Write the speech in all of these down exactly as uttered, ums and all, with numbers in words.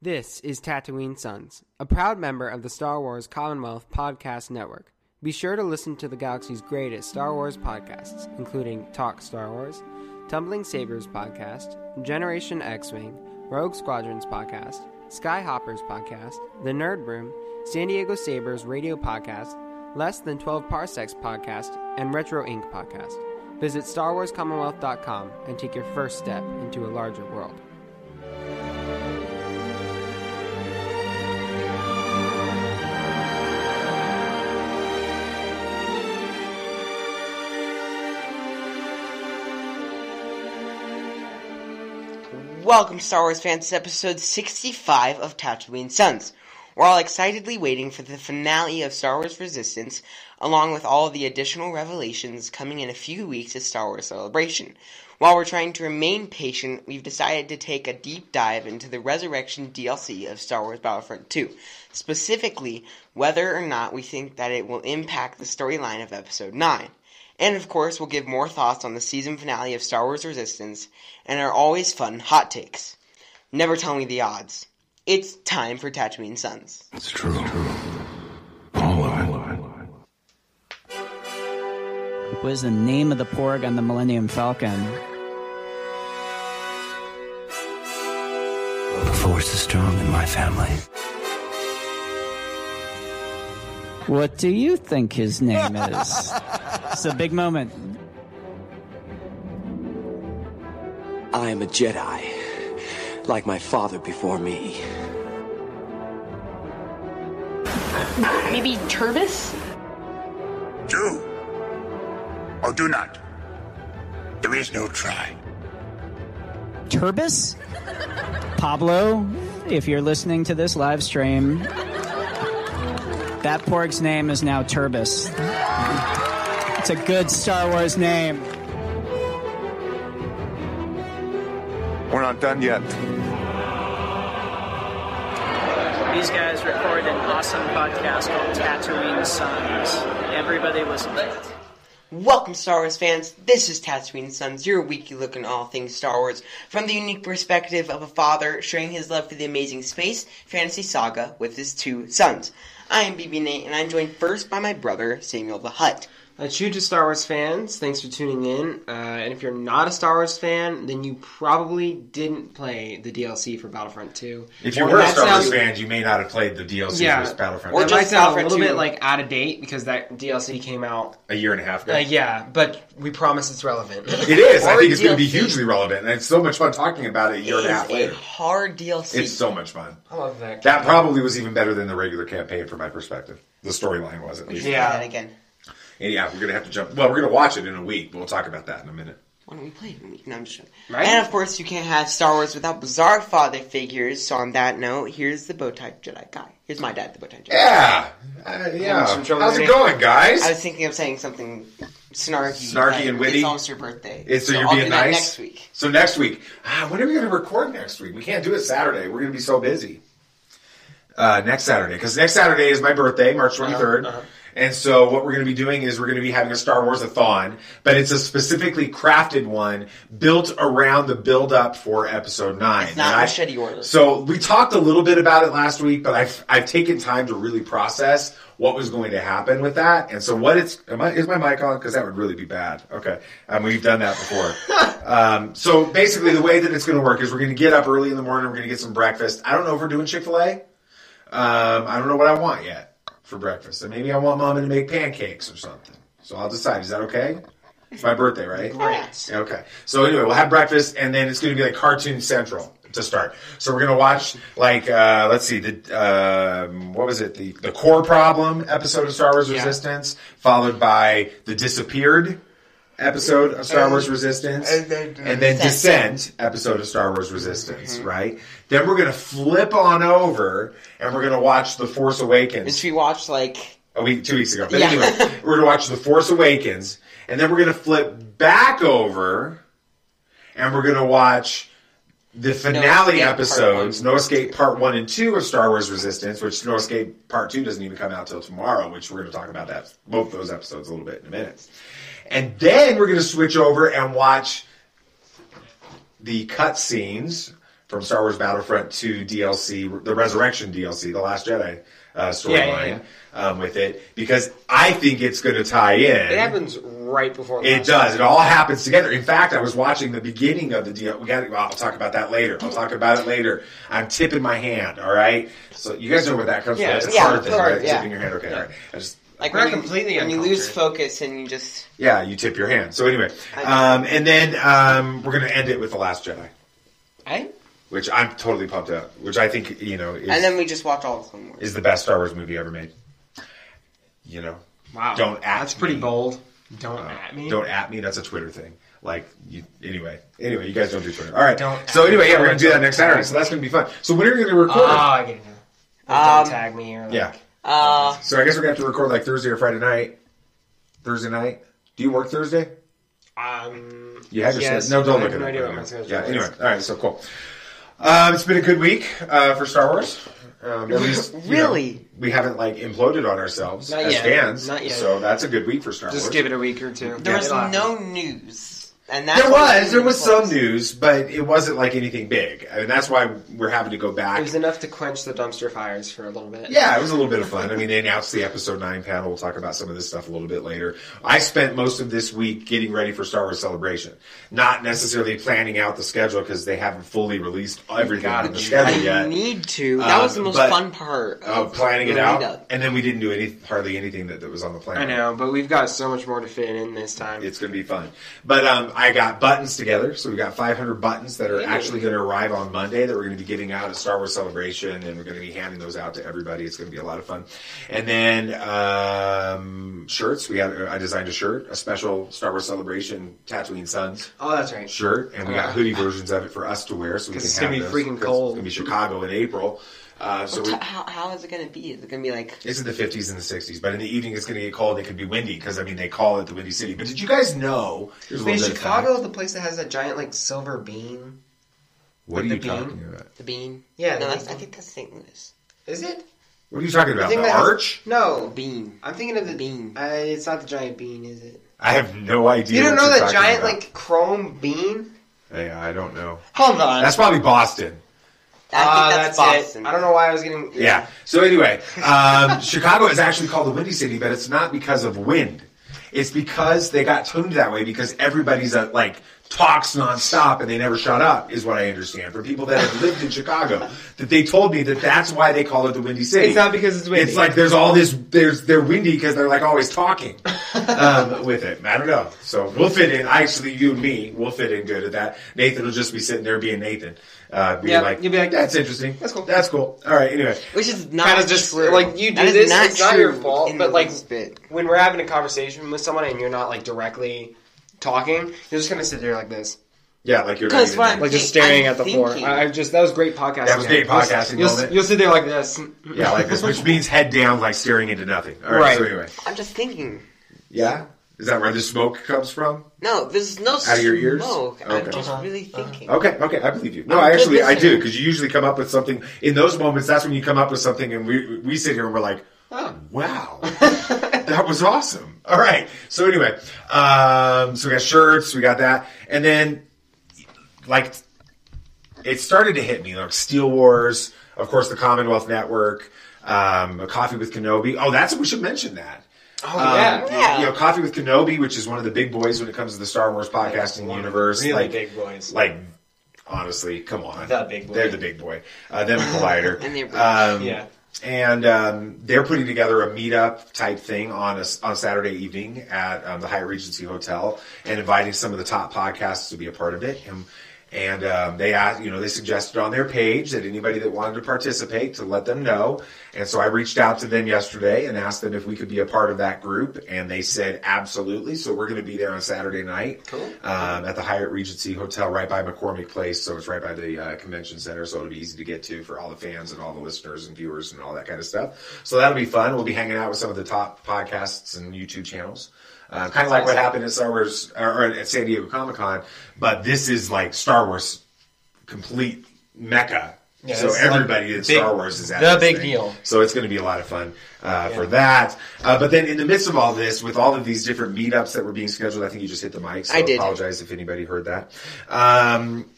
This is Tatooine Sons, a proud member of the Star Wars Commonwealth Podcast Network. Be sure to listen to the galaxy's greatest Star Wars podcasts, including Talk Star Wars, Tumbling Sabers Podcast, Generation X-Wing, Rogue Squadrons Podcast, Skyhoppers Podcast, The Nerd Room, San Diego Sabers Radio Podcast, Less Than twelve Parsecs Podcast, and Retro Incorporated. Podcast. Visit Star Wars Commonwealth dot com and take your first step into a larger world. Welcome, Star Wars fans, to episode sixty-five of Tatooine Sons. We're all excitedly waiting for the finale of Star Wars Resistance, along with all the additional revelations coming in a few weeks at Star Wars Celebration. While we're trying to remain patient, we've decided to take a deep dive into the Resurrection D L C of Star Wars Battlefront two, specifically whether or not we think that it will impact the storyline of Episode nine. And, of course, we'll give more thoughts on the season finale of Star Wars Resistance and our always fun hot takes. Never tell me the odds. It's time for Tatooine Sons. It's true. It's true. All of it. What was the name of the Porg on the Millennium Falcon? The Force is strong in my family. What do you think his name is? It's a big moment. I am a Jedi, like my father before me. Maybe Turbis? Do or do not. There is no try. Turbis? Pablo, if you're listening to this live stream, that Porg's name is now Turbis. It's a good Star Wars name. We're not done yet. These guys record an awesome podcast called Tatooine Sons. Everybody listen to it. Welcome, Star Wars fans. This is Tatooine Sons, your weekly look at all things Star Wars from the unique perspective of a father sharing his love for the amazing space fantasy saga with his two sons. I am B B Nate, and I'm joined first by my brother, Samuel the Hutt. That's you to Star Wars fans. Thanks for tuning in. Uh, and if you're not a Star Wars fan, then you probably didn't play the D L C for Battlefront two. If you were a Star Wars fan, you may not have played the D L C yeah, for Battlefront two. Or just Battlefront two. A little bit like out of date because that D L C came out a year and a half ago. Uh, yeah, but we promise it's relevant. It is. I think it's going to be hugely relevant. And it's so much fun talking about it a year and a half later. It's a hard D L C. It's so much fun. I love that. That probably was even better than the regular campaign from my perspective. The storyline was, at least. Yeah. And again. And yeah, we're going to have to jump. Well, we're going to watch it in a week, but we'll talk about that in a minute. Why don't we play it in a week? No, I'm just joking. Right? And, of course, you can't have Star Wars without bizarre father figures. So, on that note, here's the Bowtie Jedi guy. Here's my dad, the Bowtie Jedi. Yeah. Uh, yeah. How's it going, guys? I was thinking of saying something snarky. Snarky and witty. It's almost your birthday. It's, so, so you're I'll being nice? Next week. So, next week. Ah, when are we going to record next week? We can't do it Saturday. We're going to be so busy. Uh, next Saturday. Because next Saturday is my birthday, March twenty-third. Uh-huh. Uh-huh. And so what we're going to be doing is we're going to be having a Star Wars-a-thon, but it's a specifically crafted one built around the build-up for Episode nine. It's not machete order. So we talked a little bit about it last week, but I've I've taken time to really process what was going to happen with that. And so what it's am I, is my mic on? Because that would really be bad. Okay. Um, we've done that before. um, so basically the way that it's going to work is we're going to get up early in the morning. We're going to get some breakfast. I don't know if we're doing Chick-fil-A. Um, I don't know what I want yet for breakfast. And maybe I want Mama to make pancakes or something. So I'll decide. Is that okay? It's my birthday, right? Right. Okay. So anyway, we'll have breakfast, and then it's going to be like Cartoon Central to start. So we're going to watch, like, uh, let's see, the um, what was it? The, the Core Problem episode of Star Wars yeah. Resistance, followed by The Disappeared episode of Star Wars Resistance, and then, and then Descent episode of Star Wars Resistance, mm-hmm. right? Then we're going to flip on over, and we're going to watch The Force Awakens. Which we watched, like... a week, two weeks ago. But yeah. anyway, we're going to watch The Force Awakens, and then we're going to flip back over, and we're going to watch... the finale no episodes, No Escape Part one and two of Star Wars Resistance, which No Escape Part two doesn't even come out till tomorrow, which we're going to talk about that both those episodes a little bit in a minute. And then we're going to switch over and watch the cutscenes from Star Wars Battlefront two D L C, the Resurrection D L C, The Last Jedi uh, storyline yeah, yeah, yeah. um, with it, because I think it's going to tie in. It happens right before the It does. Time. It all happens together. In fact, I was watching the beginning of the D L C. We got. Well, I'll talk about that later. I'll talk about it later. I'm tipping my hand, all right? So you guys know where that comes yeah, from. That's yeah, part of it, right? Yeah. Tipping your hand, okay, yeah. all right. I just... Like when completely you, when you lose focus and you just... Yeah, you tip your hand. So anyway, um, and then um, we're going to end it with The Last Jedi. I... Which I'm totally pumped up. Which I think, you know... Is, and then we just watch all of them. Is the best Star Wars movie ever made. You know? Wow. Don't at That's me. Pretty bold. Don't uh, at me. Don't at me. That's a Twitter thing. Like, you, anyway. Anyway, you guys don't do Twitter. All right. Don't so anyway, yeah, we're going to do that next Saturday. So that's going to be fun. So when are you going to record? Oh, I get it. Don't tag me. Or like, yeah. Uh, so I guess we're going to have to record like Thursday or Friday night. Thursday night. Do you work Thursday? Um. You have your yes, No, don't I look at no it. Idea what my schedule yeah, is. Anyway. All right, so cool. Um, it's been a good week uh, for Star Wars. Um, at least, really, know, we haven't like imploded on ourselves Not as yet. fans. Not yet. So that's a good week for Star Just Wars. Just give it a week or two. There yeah, was no news, and that's there was there was some news, but it wasn't like anything big. I mean, that's why we're having to go back. It was enough to quench the dumpster fires for a little bit. Yeah, it was a little bit of fun. I mean, they announced the episode nine panel. We'll talk about some of this stuff a little bit later. I spent most of this week getting ready for Star Wars Celebration, not necessarily planning out the schedule because they haven't fully released everything on the schedule yet. I need to. That um, was the most but, fun part of uh, planning it out. Up. And then we didn't do any hardly anything that, that was on the plan. I know, but we've got so much more to fit in this time. It's going to be fun. But um, I got buttons together, so we've got five hundred buttons that are yeah. actually going to arrive on Monday that we're going to be giving out at Star Wars Celebration, and we're going to be handing those out to everybody. It's going to be a lot of fun. And then um, shirts. We had I designed a shirt, a special Star Wars Celebration Tatooine Suns. Oh, that's right. Shirt, and we got hoodie versions of it for us to wear, so we can have it's going to be freaking cold. It's going to be Chicago in April. Uh, so we, how, how is it going to be? Is it going to be like... It's in the fifties and the sixties, but in the evening it's going to get cold. It could be windy because, I mean, they call it the Windy City. But did you guys know... Wait, Chicago is the place that has that giant, like, silver bean? What like are you talking bean? about? The bean? Yeah. No, I, I think that's Saint Louis. Is it? What are you talking about? The, the arch? Has, no. The bean. I'm thinking of the... bean. Uh, it's not the giant bean, is it? I have no idea. You don't know that giant, about. like, chrome bean? Yeah, I don't know. Hold on. That's probably Boston. I think uh, that's, that's Boston. It. I don't know why I was getting... Yeah. yeah. So anyway, um, Chicago is actually called the Windy City, but it's not because of wind. It's because they got tuned that way because everybody's uh, like... talks nonstop and they never shut up is what I understand from people that have lived in Chicago. That they told me that that's why they call it the Windy City. It's not because it's windy. It's like there's all this. There's they're windy because they're like always talking um, with it. I don't know. So we'll fit in. Actually, you and me will fit in good at that. Nathan will just be sitting there being Nathan. Uh, being yeah, like, you'll be like, that's interesting. That's cool. That's cool. All right. Anyway, which is not kind of just true. Like you do that this. Not it's not your fault. But like bit. when we're having a conversation with someone and you're not like directly. Talking, you're just gonna sit there like this. Yeah, like you're like think, just staring I'm at the thinking. floor. I, I just that was great podcasting. That was great podcasting. You'll, you'll, you'll sit there like this. Yeah, like this, which means head down, like staring into nothing. All right. right. So anyway, I'm just thinking. Yeah, is that where the smoke comes from? No, there's no smoke. Out of your ears? Okay. I'm just uh-huh. really thinking. Okay, okay, I believe you. No, I'm I actually I do because you usually come up with something in those moments. That's when you come up with something, and we we sit here and we're like. Oh, wow. That was awesome. All right. So anyway, um, so we got shirts, we got that. And then, like, it started to hit me. Like Steel Wars, of course, the Commonwealth Network, um, a Coffee with Kenobi. Oh, that's we should mention that. Oh, yeah. Um, yeah. You know, Coffee with Kenobi, which is one of the big boys when it comes to the Star Wars podcasting universe. Really like, big boys. Like, honestly, come on. The big boy. They're the big boy. Uh, them Collider. And they're big. Um, yeah. And um, they're putting together a meetup type thing on a, on Saturday evening at um, the Hyatt Regency Hotel and inviting some of the top podcasts to be a part of it. And And um, they asked, you know, they suggested on their page that anybody that wanted to participate to let them know. And so I reached out to them yesterday and asked them if we could be a part of that group. And they said, absolutely. So we're going to be there on Saturday night. Cool. um, at the Hyatt Regency Hotel right by McCormick Place. So it's right by the uh, convention center. So it'll be easy to get to for all the fans and all the listeners and viewers and all that kind of stuff. So that'll be fun. We'll be hanging out with some of the top podcasts and YouTube channels. Uh, kind of like awesome. What happened at Star Wars or at San Diego Comic-Con, but this is like Star Wars complete mecca. Yeah, so everybody like at Star Wars is at the big thing. Deal. So it's going to be a lot of fun uh, yeah. for that. Uh, but then in the midst of all this, with all of these different meetups that were being scheduled, I think you just hit the mic. So I did. Apologize if anybody heard that. Um,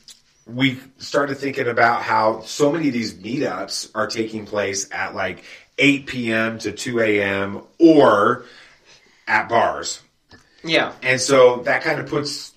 we started thinking about how so many of these meetups are taking place at like eight p.m. to two a.m. or at bars. Yeah. And so that kind of puts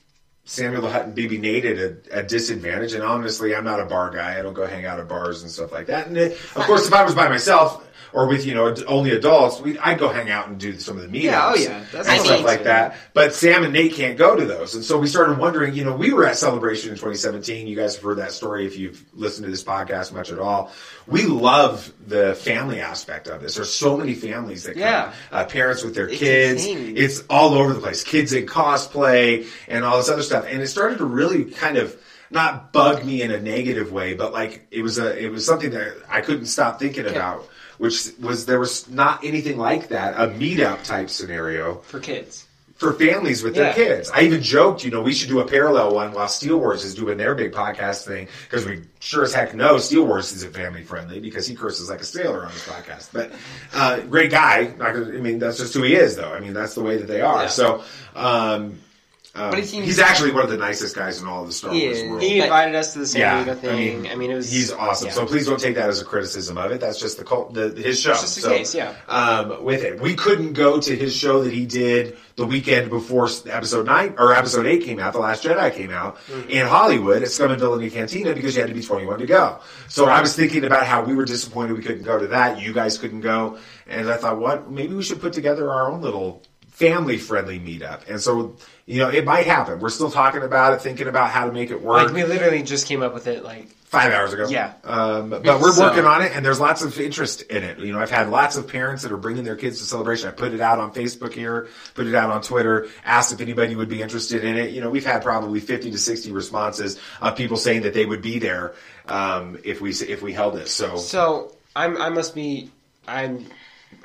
Samuel Hutt and B B Nate at a, a disadvantage. And honestly, I'm not a bar guy. I don't go hang out at bars and stuff like that. And it, of course, if I was by myself or with, you know, only adults, we I'd go hang out and do some of the meetups. Yeah, oh yeah. That's and stuff like that. But Sam and Nate can't go to those. And so we started wondering, you know, we were at Celebration in twenty seventeen. You guys have heard that story if you've listened to this podcast much at all. We love the family aspect of this. There's so many families that come. Yeah. Uh, parents with their it's kids. Insane. It's all over the place. Kids in cosplay and all this other stuff. And it started to really kind of not bug me in a negative way, but like it was a it was something that I couldn't stop thinking okay. about. Which was, there was not anything like that, a meetup type scenario. For kids. For families with yeah. their kids. I even joked, you know, we should do a parallel one while Steel Wars is doing their big podcast thing, because we sure as heck know Steel Wars isn't family friendly, because he curses like a sailor on his podcast. But uh, great guy. I mean, that's just who he is, though. I mean, that's the way that they are. Yeah. So, um... Um, but he seems, he's actually one of the nicest guys in all of the Star Wars world. He invited us to the San yeah, Diego thing. I mean, I mean, it was he's awesome. Yeah. So please don't take that as a criticism of it. That's just the, cult, the his show. It's just a so, case, yeah. Um, with it, we couldn't go to his show that he did the weekend before episode nine or episode eight came out. The Last Jedi came out mm-hmm. in Hollywood at Scumavillany Cantina because you had to be twenty-one to go. So I was thinking about how we were disappointed we couldn't go to that. You guys couldn't go, and I thought, what? Maybe we should put together our own little family-friendly meetup. And so, you know, it might happen. We're still talking about it, thinking about how to make it work. Like, we literally just came up with it, like... Five hours ago. Yeah. Um, but we're so. working on it, and there's lots of interest in it. You know, I've had lots of parents that are bringing their kids to Celebration. I put it out on Facebook here, put it out on Twitter, asked if anybody would be interested in it. You know, we've had probably fifty to sixty responses of people saying that they would be there um, if we if we held it. So, so I'm, I must be... I'm...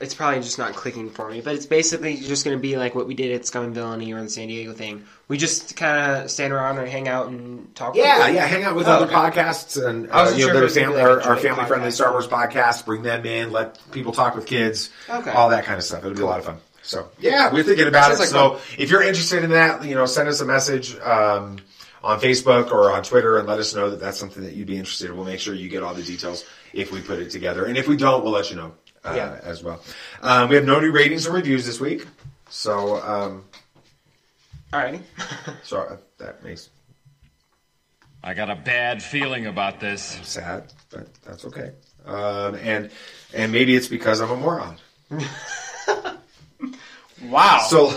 It's probably just not clicking for me, but it's basically just going to be like what we did at Scum and Villainy or in the San Diego thing. We just kind of stand around and hang out and talk. Yeah, with yeah, hang out with oh, other okay. podcasts and uh, you sure know, their fam- like our, our family-friendly Star Wars podcasts. Bring them in, let people talk with kids, okay. all that kind of stuff. It'll be cool. a lot of fun. So yeah, we're thinking about it. Like so fun. If you're interested in that, you know, send us a message. Um, on Facebook or on Twitter and let us know that that's something that you'd be interested in. We'll make sure you get all the details if we put it together. And if we don't, we'll let you know uh, yeah. as well. Um, we have no new ratings or reviews this week. So, um... Alrighty. Sorry, that makes... I got a bad feeling about this. I'm sad, but that's okay. Um, and and maybe it's because I'm a moron. Wow. So...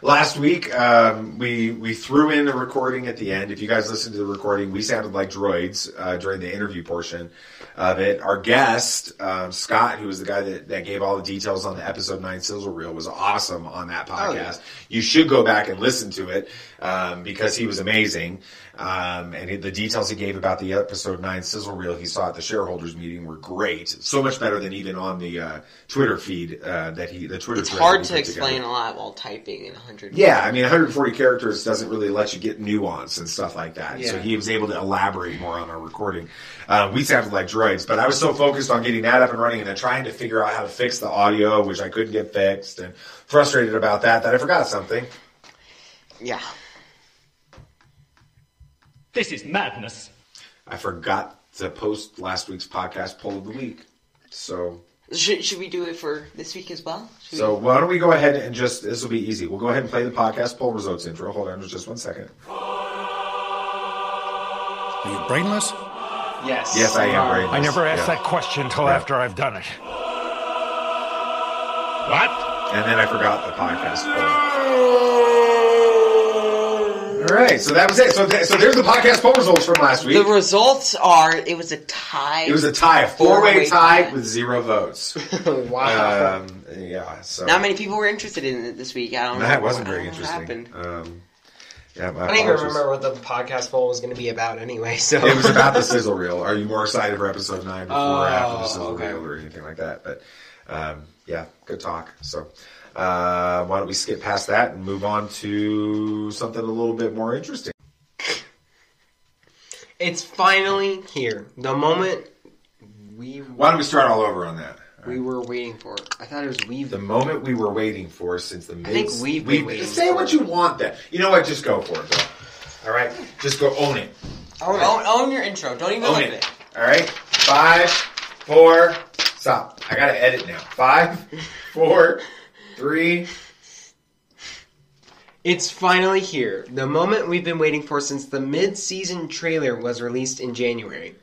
Last week, um, we we threw in a recording at the end. If you guys listened to the recording, we sounded like droids uh, during the interview portion of it. Our guest, um, Scott, who was the guy that, that gave all the details on the episode nine sizzle reel, was awesome on that podcast. Oh, yeah. You should go back and listen to it um, because he was amazing. Um, and the details he gave about the episode nine sizzle reel he saw at the shareholders meeting were great. So much better than even on the uh, Twitter feed uh, that he the Twitter. It's hard to explain together. A lot while typing and. Yeah, I mean, one hundred forty characters doesn't really let you get nuance and stuff like that. Yeah. So he was able to elaborate more on our recording. Um, we sounded like droids, but I was so focused on getting that up and running and then trying to figure out how to fix the audio, which I couldn't get fixed, and frustrated about that, that I forgot something. Yeah. This is madness. I forgot to post last week's podcast poll of the week, so... Should, should we do it for this week as well? Should so we... why don't we go ahead and just, this will be easy. We'll go ahead and play the podcast poll results intro. Hold on just one second. Are you brainless? Yes. Yes, I am brainless. I never asked yeah. that question until yeah. after I've done it. What? And then I forgot the podcast poll. All right, so that was it. So, th- so there's the podcast poll results from last week. The results are, it was a tie. It was a tie, a four-way, four-way tie, tie with zero votes. Wow. Um, yeah. So not many people were interested in it this week. I don't no, know. That wasn't very interesting. Um, yeah, I didn't even remember what the podcast poll was going to be about anyway. So it was about the sizzle reel. Are you more excited for episode nine before oh, or after the sizzle okay. reel or anything like that? But um, yeah, good talk. So. Uh, why don't we skip past that and move on to something a little bit more interesting? It's finally here. The moment we... Were, why don't we start all over on that? All we right. were waiting for it. I thought it was we've... The moment we were waiting for since the... Mid- I think we've been we've, waiting Say for what it. You want then. You know what? Just go for it, though. All right? Just go own it. Own, right. own, own your intro. Don't even look at it. All right? Five, four... Stop. I gotta edit now. Five, four... Three. It's finally here. The moment we've been waiting for since the mid-season trailer was released in January.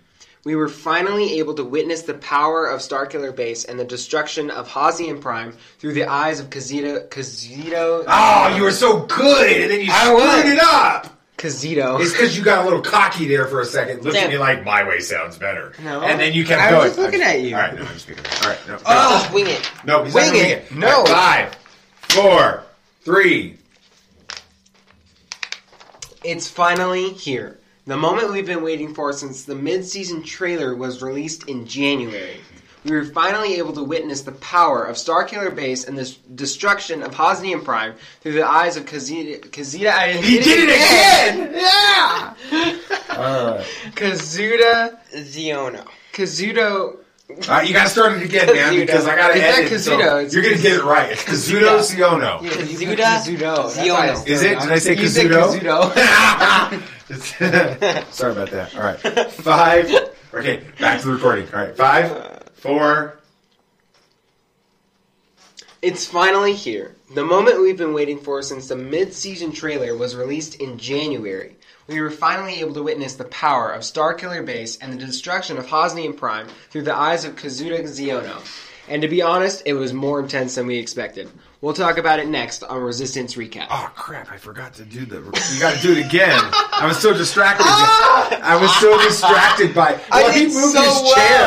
We were finally able to witness the power of Starkiller Base and the destruction of Hosnian Prime through the eyes of Kazuda Xiono. Oh, you were so good, and then you I screwed was. It up. Kazuda. It's because you got a little cocky there for a second, looking at me like, my way sounds better. No. And then you kept I going. I was just looking I'm, at you. All right, no, I'm just kidding. All right, no. Oh, just wing it. No, he's wing, not wing it. it. No. Right, five, four, three. It's finally here. The moment we've been waiting for since the mid-season trailer was released in January. We were finally able to witness the power of Starkiller Base and the destruction of Hosnian Prime through the eyes of Kazuda Xiono. He did it again! Yeah! Uh. Kazuda Xiono. Kazuda... Uh, you gotta start it again, Kazuda. Man, because I gotta edit it. So you're gonna get it right. It's Kazuda Xiono. Kazuda Xiono. Xiono. Is it? Did I say Kazuda? Sorry about that. All right. Five. Okay, back to the recording. All right, five... Four. It's finally here. The moment we've been waiting for since the mid-season trailer was released in January. We were finally able to witness the power of Starkiller Base and the destruction of Hosnian Prime through the eyes of Kazuda Xiono. And to be honest, it was more intense than we expected. We'll talk about it next on Resistance Recap. Oh, crap. I forgot to do the... You got to do it again. I was so distracted. I was so distracted by... Well, I he moved so his well. Chair,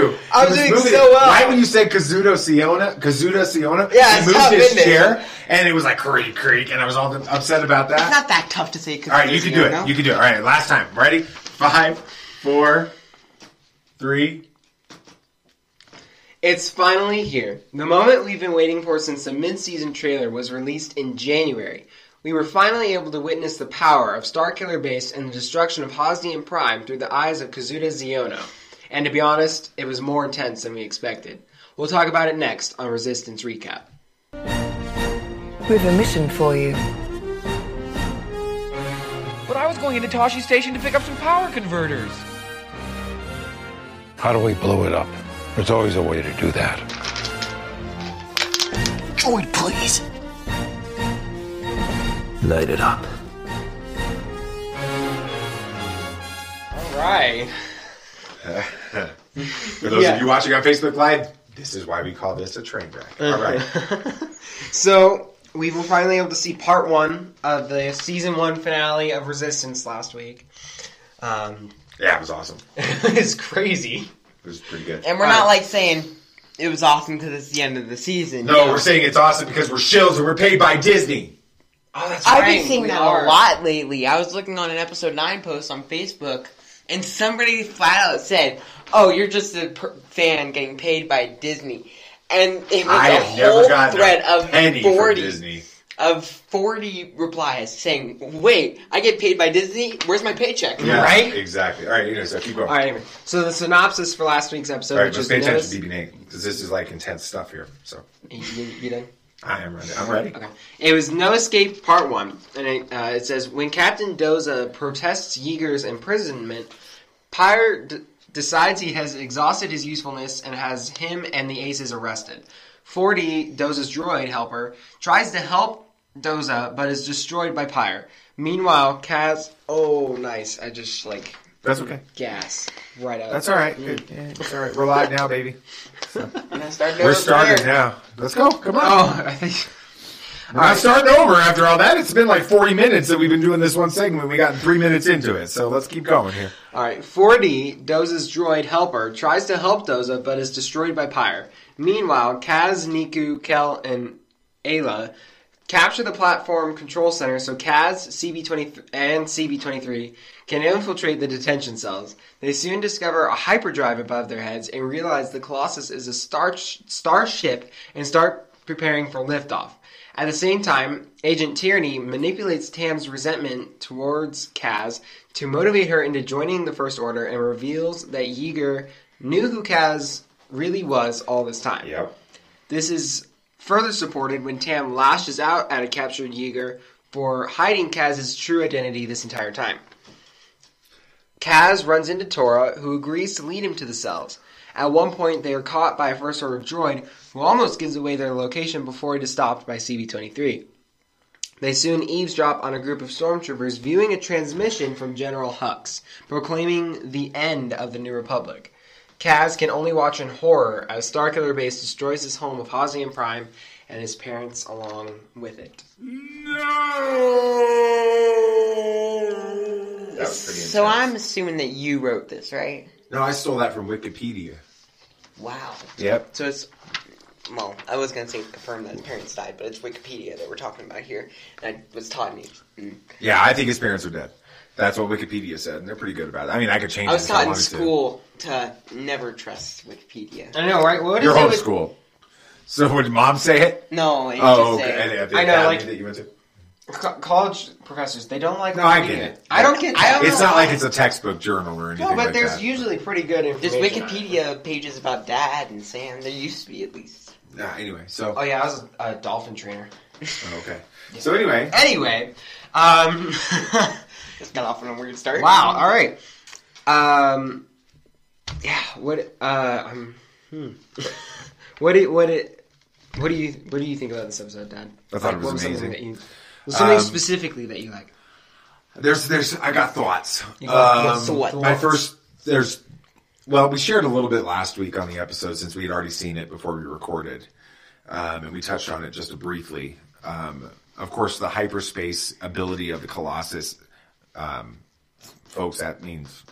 too. I was, was doing moving, so well. Right when you said Kazuda Xiono, Kazuda Xiono, yeah, he moved his chair, it? And it was like, creak, creak, and I was all upset about that. It's not that tough to say Kazuda Xiono. All right, you can do it. You can do it. All right, last time. Ready? Five, four, three... It's finally here. The moment we've been waiting for since the mid-season trailer was released in January. We were finally able to witness the power of Starkiller Base and the destruction of Hosnian Prime through the eyes of Kazuda Xiono. And to be honest, it was more intense than we expected. We'll talk about it next on Resistance Recap. We have a mission for you. But I was going into Tashi Station to pick up some power converters. How do we blow it up? There's always a way to do that. Droid, please. Light it up. All right. For those yeah. of you watching on Facebook Live, this is why we call this a train wreck. All right. So we were finally able to see part one of the season one finale of Resistance last week. Um, yeah, it was awesome. It's crazy. It was pretty good. And we're not, like, saying it was awesome because it's the end of the season. No, you know? We're saying it's awesome because we're shills and we're paid by Disney. Oh, that's I've right. I've been seeing we that are. a lot lately. I was looking on an Episode nine post on Facebook, and somebody flat out said, oh, you're just a per- fan getting paid by Disney. And it was I a whole thread a of forty of forty replies saying, wait, I get paid by Disney? Where's my paycheck? Yeah, right? Exactly. All right, you know, so keep going. All right, anyway. So the synopsis for last week's episode. All right, let's pay attention to B B Nate, because this is, like, intense stuff here. So You, you done? I am ready. I'm ready. Okay. It was No Escape Part one, and it, uh, it says, when Captain Doza protests Yeager's imprisonment, Pyre d- decides he has exhausted his usefulness and has him and the Aces arrested. forty, Doza's droid helper, tries to help Doza, but is destroyed by Pyre. Meanwhile, Kaz... Oh, nice. I just, like... That's okay. Gas. Right out. That's all right. Mm. Yeah, it's all right. We're live now, baby. So. Start We're starting now. Let's go. Come on. Oh, I think... We're not starting over after all that. It's been like forty minutes that we've been doing this one segment. We got three minutes into it, so let's keep going here. All right. four D, Doza's droid helper, tries to help Doza but is destroyed by Pyre. Meanwhile, Kaz, Niku, Kel, and Ayla capture the platform control center so Kaz, C B twenty-three, and C B twenty-three can infiltrate the detention cells. They soon discover a hyperdrive above their heads and realize the Colossus is a star starship and start preparing for liftoff. At the same time, Agent Tierney manipulates Tam's resentment towards Kaz to motivate her into joining the First Order and reveals that Yeager knew who Kaz really was all this time. Yep. This is further supported when Tam lashes out at a captured Yeager for hiding Kaz's true identity this entire time. Kaz runs into Tora, who agrees to lead him to the cells. At one point, they are caught by a First Order droid, who almost gives away their location before it is stopped by C B twenty-three. They soon eavesdrop on a group of stormtroopers viewing a transmission from General Hux, proclaiming the end of the New Republic. Kaz can only watch in horror as Starkiller Base destroys his home of Hosnian Prime and his parents along with it. No! That was pretty so intense. I'm assuming that you wrote this, right? No, I stole that from Wikipedia. Wow. Yep. So it's... Well, I was going to say confirm that his parents died, but it's Wikipedia that we're talking about here. And it was taught me. Mm. Yeah, I think his parents are dead. That's what Wikipedia said, and they're pretty good about it. I mean, I could change it. I was taught in school to. to never trust Wikipedia. I know, right? What is You're homeschooled. With... So would mom say it? No, it oh, just okay. It. I know, like that you went to. College professors, they don't like. No, Wikipedia. I get it. I don't get. I don't it's know. Not like it's a textbook journal or anything. No, but like there's that. Usually pretty good information. There's Wikipedia pages about Dad and Sam. There used to be at least. Nah, anyway, so. Oh yeah, I was a, a dolphin trainer. Oh, okay. Yeah. So anyway. Anyway, um. This got off on a weird start. Wow, all right. Um, yeah, what, uh, um, hmm. what, do, what, do, what do you, what do you think about this episode, Dad? I thought like, it was, was amazing. Something, that you, was something um, specifically that you like? There's, there's, I got thoughts. You got um, thoughts. My first, there's, well, we shared a little bit last week on the episode since we had already seen it before we recorded. Um, and we touched on it just briefly. Um, of course, the hyperspace ability of the Colossus. Um, folks, that means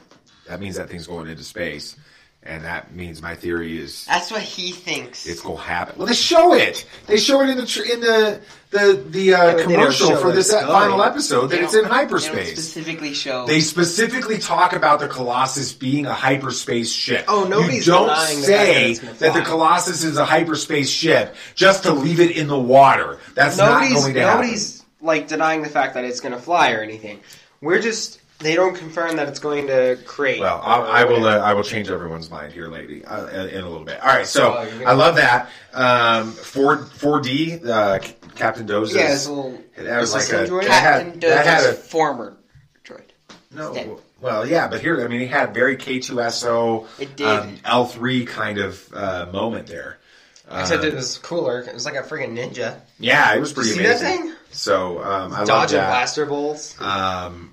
that means that thing's going into space, and that means my theory is that's what he thinks it's going to happen. Well, they show it. They show it in the in the the the uh, commercial for this final episode that it's in hyperspace. They don't specifically show. They specifically talk about the Colossus being a hyperspace ship. Oh, nobody's denying that. You don't say that the Colossus is a hyperspace ship just to leave it in the water. That's not going to happen. Nobody's like denying the fact that it's going to fly or anything. We're just... They don't confirm that it's going to create... Well, I, I will uh, I will change everyone's mind here, lady, uh, in a little bit. All right, so oh, I love that. Um, four D, uh, Captain Doza's... Yeah, his little... That was like a... Droid? Captain Doza's former droid. No, well, yeah, but here, I mean, he had very K two S O... It did. Um, L three kind of uh, moment there. Except um, it was cooler. It was like a friggin' ninja. Yeah, it was pretty amazing. See that thing? So, um, I love that. Dodging blaster bolts. Um,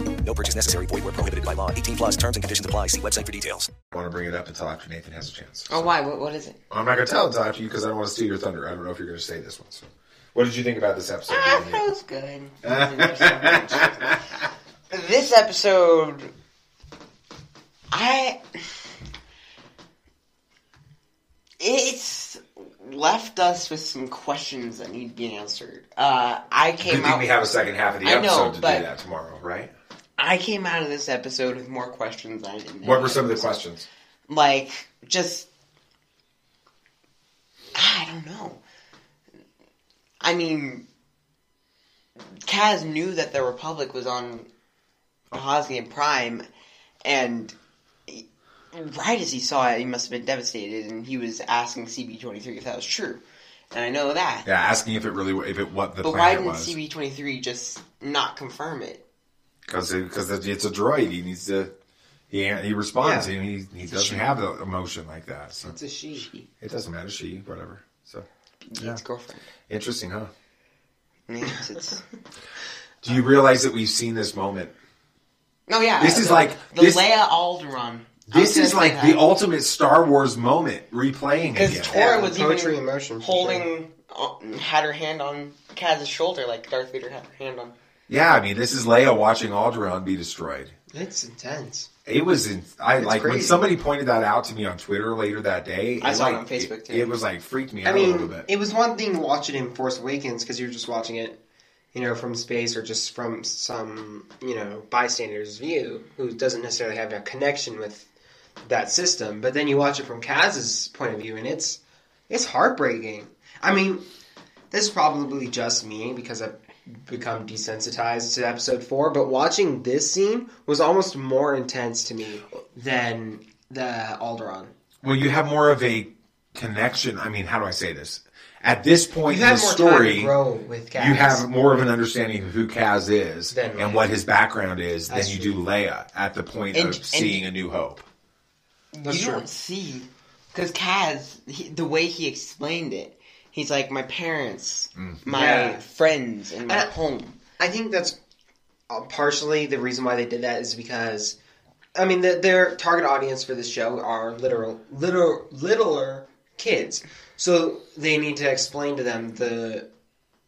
No purchase necessary. Void where prohibited by law. eighteen plus terms and conditions apply. See website for details. I want to bring it up until after Nathan has a chance. So. Oh, why? What, what is it? I'm not going to tell it until after you because I don't want to steal your thunder. I don't know if you're going to say this one. So. What did you think about this episode? Ah, that was good. So this episode... I, it's left us with some questions that need to be answered. Uh, I came Good thing out. We have a second half of the I episode know, to do that tomorrow, right? I came out of this episode with more questions than I didn't. What were some episode. of the questions? Like, just I don't know. I mean, Kaz knew that the Republic was on the Hosnian Prime, and right as he saw it, he must have been devastated, and he was asking C B twenty-three if that was true. And I know that. Yeah, asking if it really, if it what the but planet was. But why didn't C B twenty-three just not confirm it? Because it, it's a droid. He needs to, he he responds, yeah. and he, he doesn't have the emotion like that. So. It's a she. It doesn't matter, she, whatever. So. Yeah. It's girlfriend. Interesting, huh? It's, it's, do you realize that we've seen this moment? Oh, yeah. This the, is like... The this, Leia Alderaan. This is like that. The ultimate Star Wars moment replaying again. Because Tora yeah, was poetry even emotion, holding... Sure. Had her hand on Kaz's shoulder like Darth Vader had her hand on. Yeah, I mean, this is Leia watching Alderaan be destroyed. It's intense. It was... In, I it's like crazy. When somebody pointed that out to me on Twitter later that day... I saw like, it on Facebook, it, too. It was like, freaked me I out mean, a little bit. It was one thing watching it in Force Awakens because you were just watching it, you know, from space or just from some, you know, bystander's view who doesn't necessarily have a connection with that system. But then you watch it from Kaz's point of view, and it's it's heartbreaking. I mean, this is probably just me because I've become desensitized to episode four, but watching this scene was almost more intense to me than the Alderaan. Well, you have more of a connection. I mean, how do I say this? At this point in the story, you have more of an understanding of who Kaz is and what his background is than you do Leia at the point of seeing A New Hope. You don't see, because Kaz, he, the way he explained it, he's like, my parents, mm. my yeah. friends, and my and I, home. I think that's partially the reason why they did that is because, I mean, the, their target audience for this show are literal, literal, littler kids. So they need to explain to them the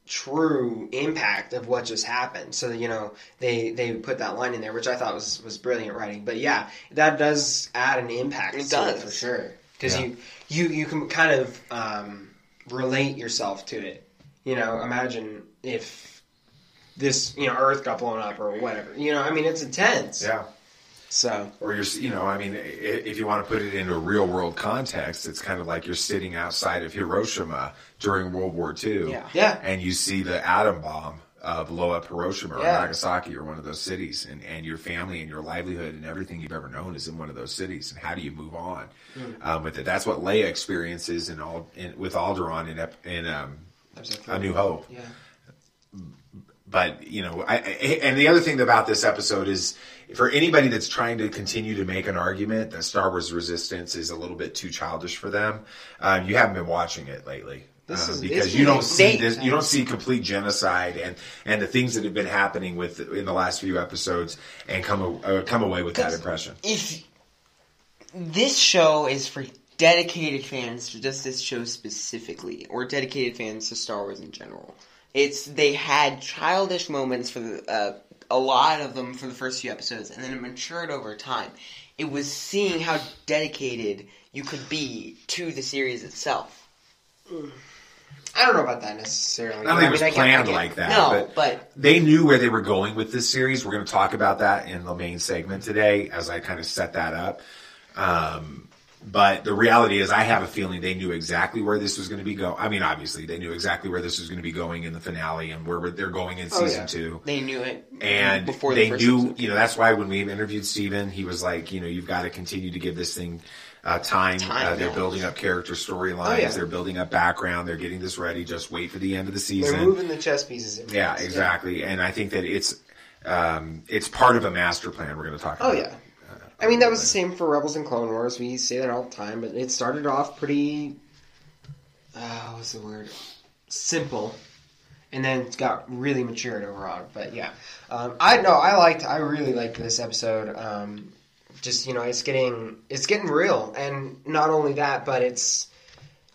true impact of what just happened. So, you know, they, they put that line in there, which I thought was, was brilliant writing. But, yeah, that does add an impact. It does. It for sure. Because yeah. you, you, you can kind of... Um, relate yourself to it. You know, imagine if this, you know, Earth got blown up or whatever. You know, I mean, it's intense. Yeah. So. Or you're, you know, I mean, if you want to put it into a real world context, it's kind of like you're sitting outside of Hiroshima during World War Two. Yeah. Yeah. And you see the atom bomb uh, blow up Hiroshima or yeah. Nagasaki or one of those cities. And, and your family and your livelihood and everything you've ever known is in one of those cities. And how do you move on mm. um, with it? That's what Leia experiences in all in, with Alderaan in, in um, A New Hope. Yeah. But, you know, I, I, and the other thing about this episode is for anybody that's trying to continue to make an argument that Star Wars Resistance is a little bit too childish for them, um, you haven't been watching it lately. This is, um, because you don't see this, you don't see complete genocide and, and the things that have been happening with in the last few episodes and come uh, come away with that impression. If this show is for dedicated fans to just this show specifically, or dedicated fans to Star Wars in general, it's they had childish moments for the, uh, a lot of them for the first few episodes, and then it matured over time. It was seeing how dedicated you could be to the series itself. Mm. I don't know about that necessarily. I don't think it was I mean, planned like that. No, but, but... They knew where they were going with this series. We're going to talk about that in the main segment today as I kind of set that up. Um, but the reality is I have a feeling they knew exactly where this was going to be going. I mean, obviously, they knew exactly where this was going to be going in the finale and where they're going in season oh, yeah. two. They knew it. And before they the first knew, episode. You know, that's why when we interviewed Steven, he was like, you know, you've got to continue to give this thing... Uh, time, time uh, they're yeah. building up character storylines, oh, yeah. they're building up background, they're getting this ready, just wait for the end of the season. They're moving the chess pieces. In yeah, place. Exactly. Yeah. And I think that it's um, it's part of a master plan we're going to talk oh, about. Oh, yeah. Uh, I mean, that was the same for Rebels and Clone Wars. We say that all the time, but it started off pretty, uh, what's the word? Simple. And then it got really matured overall. But yeah. Um, I know, I liked, I really liked this episode. Um, Just, you know, it's getting it's getting real. And not only that, but it's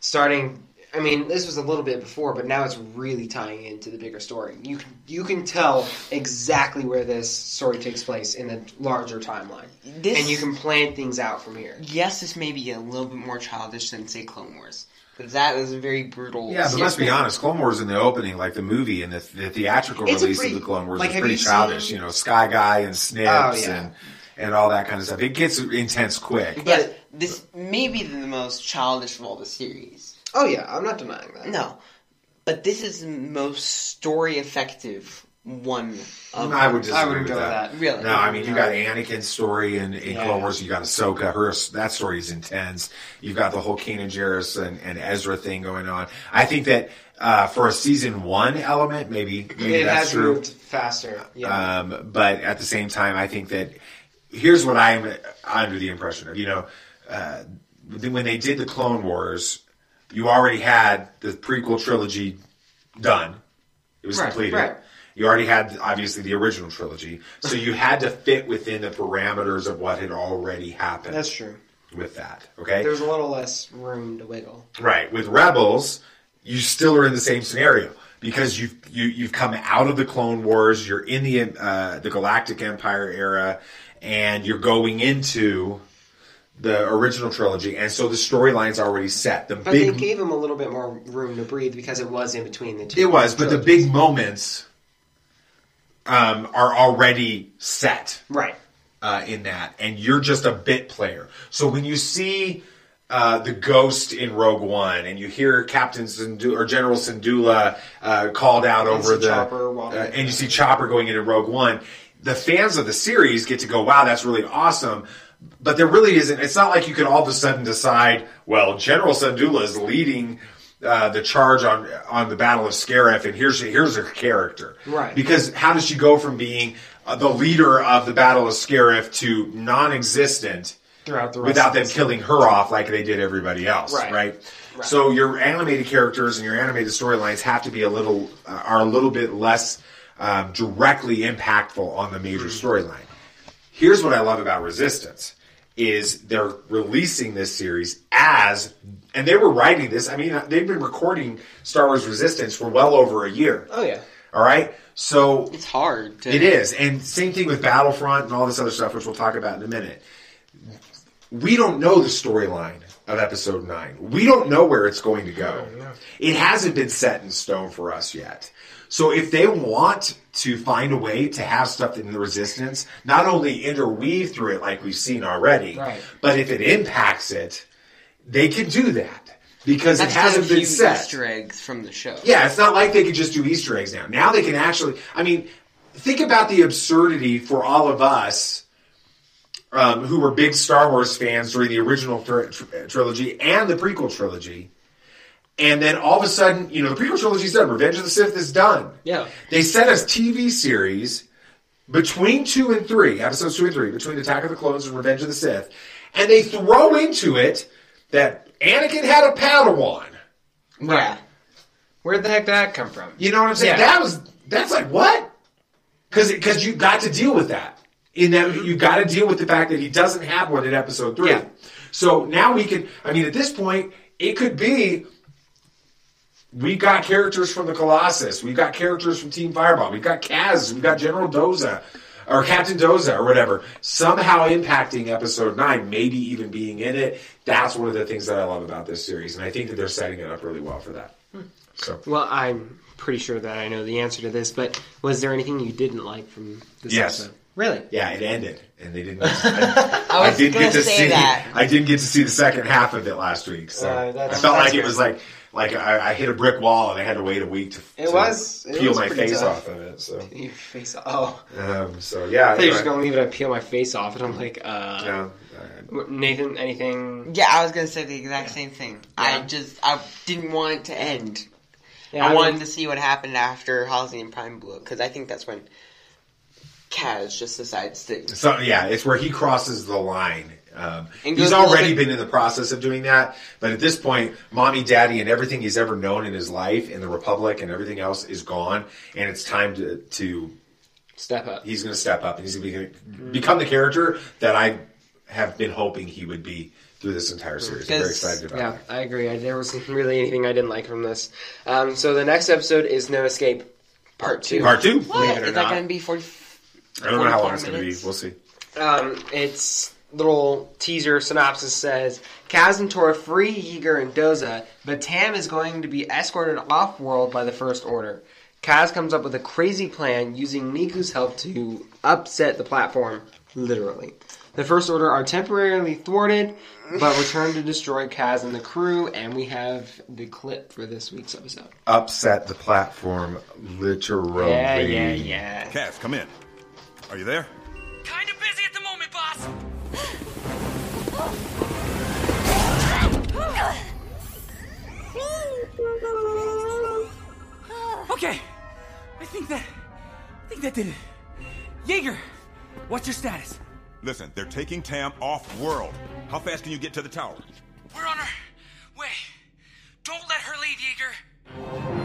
starting I mean, this was a little bit before, but now it's really tying into the bigger story. You can, you can tell exactly where this story takes place in the larger timeline. This, and you can plan things out from here. Yes, this may be a little bit more childish than, say, Clone Wars. But that was a very brutal... Yeah, but let's be honest. Clone Wars in the opening, like the movie and the, the theatrical it's release pretty, of the Clone Wars like, is pretty you childish. Seen... You know, Sky Guy and Snips oh, yeah. and... and all that kind of stuff. It gets intense quick. But this may be the most childish of all the series. Oh, yeah. I'm not denying that. No. But this is the most story-effective one. Of I would disagree I would with, go that. with that. Really? No, I mean, you got Anakin's story in, in yeah. Clone Wars. You got Ahsoka. Her, that story is intense. You've got the whole Kanan Jarrus and, and Ezra thing going on. I think that uh, for a season one element, maybe, maybe it that's true. It has moved faster. Yeah. Um, but at the same time, I think that... Here's what I'm under the impression of. You know, uh, when they did the Clone Wars, you already had the prequel trilogy done. It was right, completed. Right. You already had, obviously, the original trilogy. So you had to fit within the parameters of what had already happened. That's true. With that, okay? There's a little less room to wiggle. Right. With Rebels, you still are in the same scenario. Because you've, you, you've come out of the Clone Wars. You're in the uh, the Galactic Empire era. And you're going into the original trilogy, and so the storyline's already set. The but big, they gave him a little bit more room to breathe because it was in between the two. It was, but trilogies. The big moments um, are already set, right? Uh, in that, and you're just a bit player. So when you see uh, the Ghost in Rogue One, and you hear Captain Syndu- or General Syndulla uh, called out and over the, uh, and you see Chopper going into Rogue One. The fans of the series get to go, wow, that's really awesome. But there really isn't. It's not like you can all of a sudden decide, well, General Syndulla is leading uh, the charge on on the Battle of Scarif, and here's here's her character. Right. Because how does she go from being uh, the leader of the Battle of Scarif to non-existent throughout the rest without them killing her off like they did everybody else, right? right? right. So your animated characters and your animated storylines have to be a little uh, are a little bit less... Um, directly impactful on the major storyline. Here's what I love about Resistance is they're releasing this series as, and they were writing this. I mean, they've been recording Star Wars Resistance for well over a year. Oh yeah. All right. So it's hard. To... It is. And same thing with Battlefront and all this other stuff, which we'll talk about in a minute. We don't know the storyline of episode nine. We don't know where it's going to go. Oh, yeah. It hasn't been set in stone for us yet. So if they want to find a way to have stuff in the Resistance, not only interweave through it like we've seen already, right. but if it impacts it, they can do that because That's it hasn't been set. Easter eggs from the show. Yeah, it's not like they could just do Easter eggs now. Now they can actually. I mean, think about the absurdity for all of us um, who were big Star Wars fans during the original tr- tr- trilogy and the prequel trilogy. And then all of a sudden, you know, the prequel trilogy's done. Revenge of the Sith is done. Yeah. They sent us T V series between two and three, episodes two and three, between Attack of the Clones and Revenge of the Sith, and they throw into it that Anakin had a Padawan. Right. Yeah. Where'd the heck did that come from? You know what I'm saying? Yeah. That was that's like what? Because because you got to deal with that. In that you got to deal with the fact that he doesn't have one in episode three. Yeah. So now we can. I mean, at this point, it could be. We've got characters from the Colossus. We've got characters from Team Fireball. We've got Kaz. We've got General Doza or Captain Doza or whatever. Somehow impacting episode nine, maybe even being in it. That's one of the things that I love about this series. And I think that they're setting it up really well for that. So, well, I'm pretty sure that I know the answer to this, but was there anything you didn't like from this yes. episode? Really? Yeah, it ended. And they didn't. I, I, I didn't get to see that. I didn't get to see the second half of it last week. So uh, I felt like it was like. Like, I, I hit a brick wall, and I had to wait a week to, it to was, it peel was my face tough. off of it. So. Your face off. Oh. Um, so, yeah. I thought you were just going to leave it at peel my face off, and I'm like, uh... Yeah. Nathan, anything? Yeah, I was going to say the exact yeah. same thing. Yeah. I just, I didn't want it to end. Yeah, I, I wanted mean, to see what happened after Hosnian Prime blew up, because I think that's when Kaz just decides to... So, yeah, it's where he crosses the line. Um, he's already been in the process of doing that, but at this point, mommy, daddy, and everything he's ever known in his life, in the Republic, and everything else is gone, and it's time to, to step up. He's going to step up, and he's going to be, become the character that I have been hoping he would be through this entire series. I'm very excited about yeah, that. Yeah, I agree. I, there wasn't really anything I didn't like from this. Um, so the next episode is No Escape, Part two. Part two? What? Believe it or is not. That going to be forty? I don't know how long it's going to be. We'll see. Um, it's... Little teaser synopsis says, Kaz and Tor free Yeager and Doza, but Tam is going to be escorted off-world by the First Order. Kaz comes up with a crazy plan using Niku's help to upset the platform, literally. The First Order are temporarily thwarted, but return to destroy Kaz and the crew, and we have the clip for this week's episode. Upset the platform, literally. Yeah, yeah, yeah. Kaz, come in. Are you there? Kind of busy at the moment, boss. Okay, I think that, I think that did it. Yeager, what's your status? Listen, they're taking Tam off-world. How fast can you get to the tower? We're on her way. Don't let her leave, Yeager.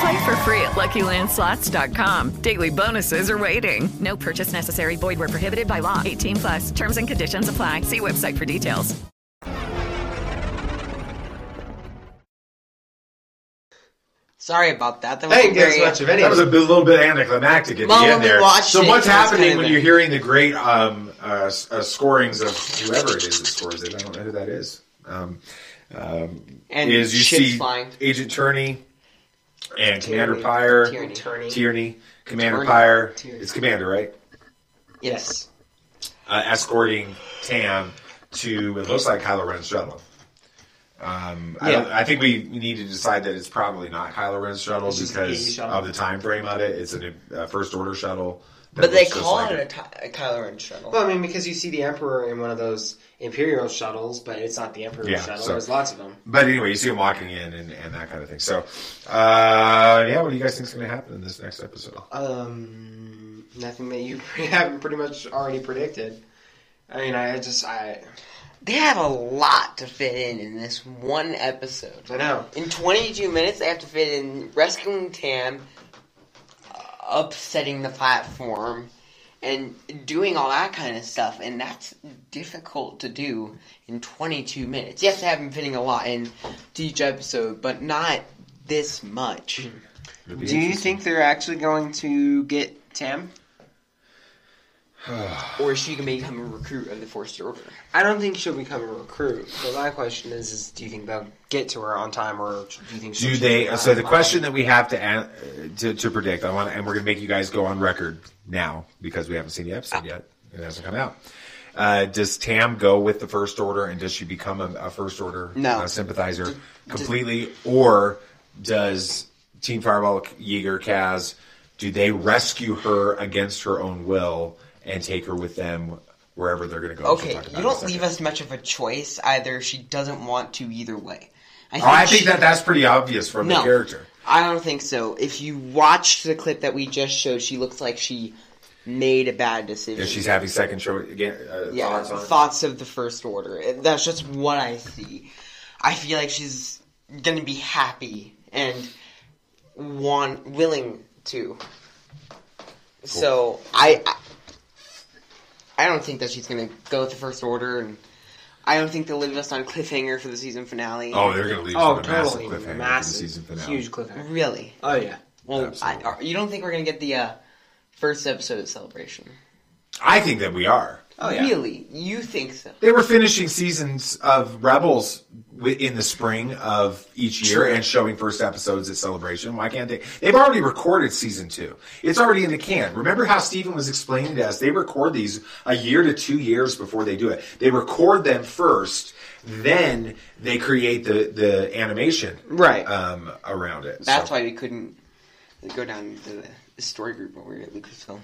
Play for free at Lucky Land Slots dot com. Daily bonuses are waiting. No purchase necessary. Void where prohibited by law. eighteen plus. Terms and conditions apply. See website for details. Sorry about that. That was hey, very, much of that was a little bit anticlimactic at Mom the end there. So it, what's so happening kind of when you're hearing the great um, uh, uh, scorings of whoever it is that scores it? I don't know who that is. Um, um, and is you see flying. Agent Turney. And Tierney. Commander Pyre, Tierney, Tierney. Tierney. Commander Tierney. Pyre, Tierney. It's Commander, right? Yes. Uh, escorting Tam to, it looks like Kylo Ren's shuttle. Um, yeah. I, don't, I think we need to decide that it's probably not Kylo Ren's shuttle it's because shuttle. of the time frame of it. It's a uh, First Order shuttle. But they call like it a, t- a Kylo Ren shuttle. Well, I mean, because you see the Emperor in one of those Imperial shuttles, but it's not the Emperor yeah, shuttle. So, There's lots of them. But anyway, you see him walking in and, and that kind of thing. So, uh, yeah, what do you guys think is going to happen in this next episode? Um, nothing that you haven't pretty much already predicted. I mean, I just... I. They have a lot to fit in in this one episode. I know. In twenty-two minutes, they have to fit in rescuing Tam... upsetting the platform and doing all that kind of stuff, and that's difficult to do in twenty-two minutes. Yes, I have been fitting a lot in each episode, but not this much. Do you think they're actually going to get Tam? Or is she going to become a recruit of the Force Order? I don't think she'll become a recruit. But my question is, is do you think they'll get to her on time, or do you think she'll... Do they... So the question that we have to uh, to, to predict, I want, and we're going to make you guys go on record now, because we haven't seen the episode yet. It hasn't come out. Uh, does Tam go with the First Order, and does she become a, a First Order no. uh, sympathizer d- completely? D- or does Team Fireball, Yeager, Kaz, do they rescue her against her own will... and take her with them wherever they're going to go. Okay, we'll you don't leave us much of a choice either. She doesn't want to either way. I think, oh, I think she, that that's pretty obvious from no, the character. I don't think so. If you watched the clip that we just showed, she looks like she made a bad decision. And she's having second show again. Uh, yeah, thoughts, on thoughts of the First Order. That's just what I see. I feel like she's going to be happy and want willing to. Cool. So I. I I don't think that she's going to go with the First Order, and I don't think they'll leave us on cliffhanger for the season finale. Oh, they're going to leave us oh, on a totally massive cliffhanger massive, for the season finale. Huge cliffhanger. Really? Oh, yeah. Well, I, you don't think we're going to get the uh, first episode of Celebration? I think that we are. Oh, yeah. Really? You think so? They were finishing seasons of Rebels in the spring of each year and showing first episodes at Celebration. Why can't they? They've already recorded season two. It's already in the can. Remember how Stephen was explaining to us? They record these a year to two years before they do it. They record them first. Then they create the, the animation right um, around it. That's so. Why we couldn't go down to the story group when we were at Lucasfilm.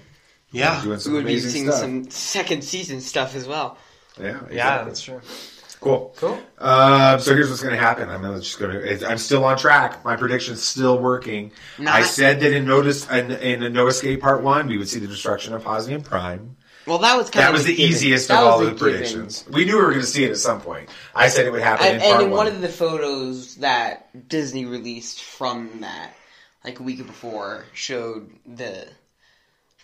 Yeah, we would be seeing stuff. Some second season stuff as well. Yeah, exactly. Yeah, that's true. Cool, cool. Uh, so here's what's going to happen. I'm just going to. I'm still on track. My prediction's still working. Not- I said that in notice in, in No Escape Part One, we would see the destruction of Hosnian Prime. Well, that was kind that of was the given. Easiest that of all the given. Predictions. We knew we were going to see it at some point. I said it would happen. And, in part and in one. one of the photos that Disney released from that, like a week before, showed the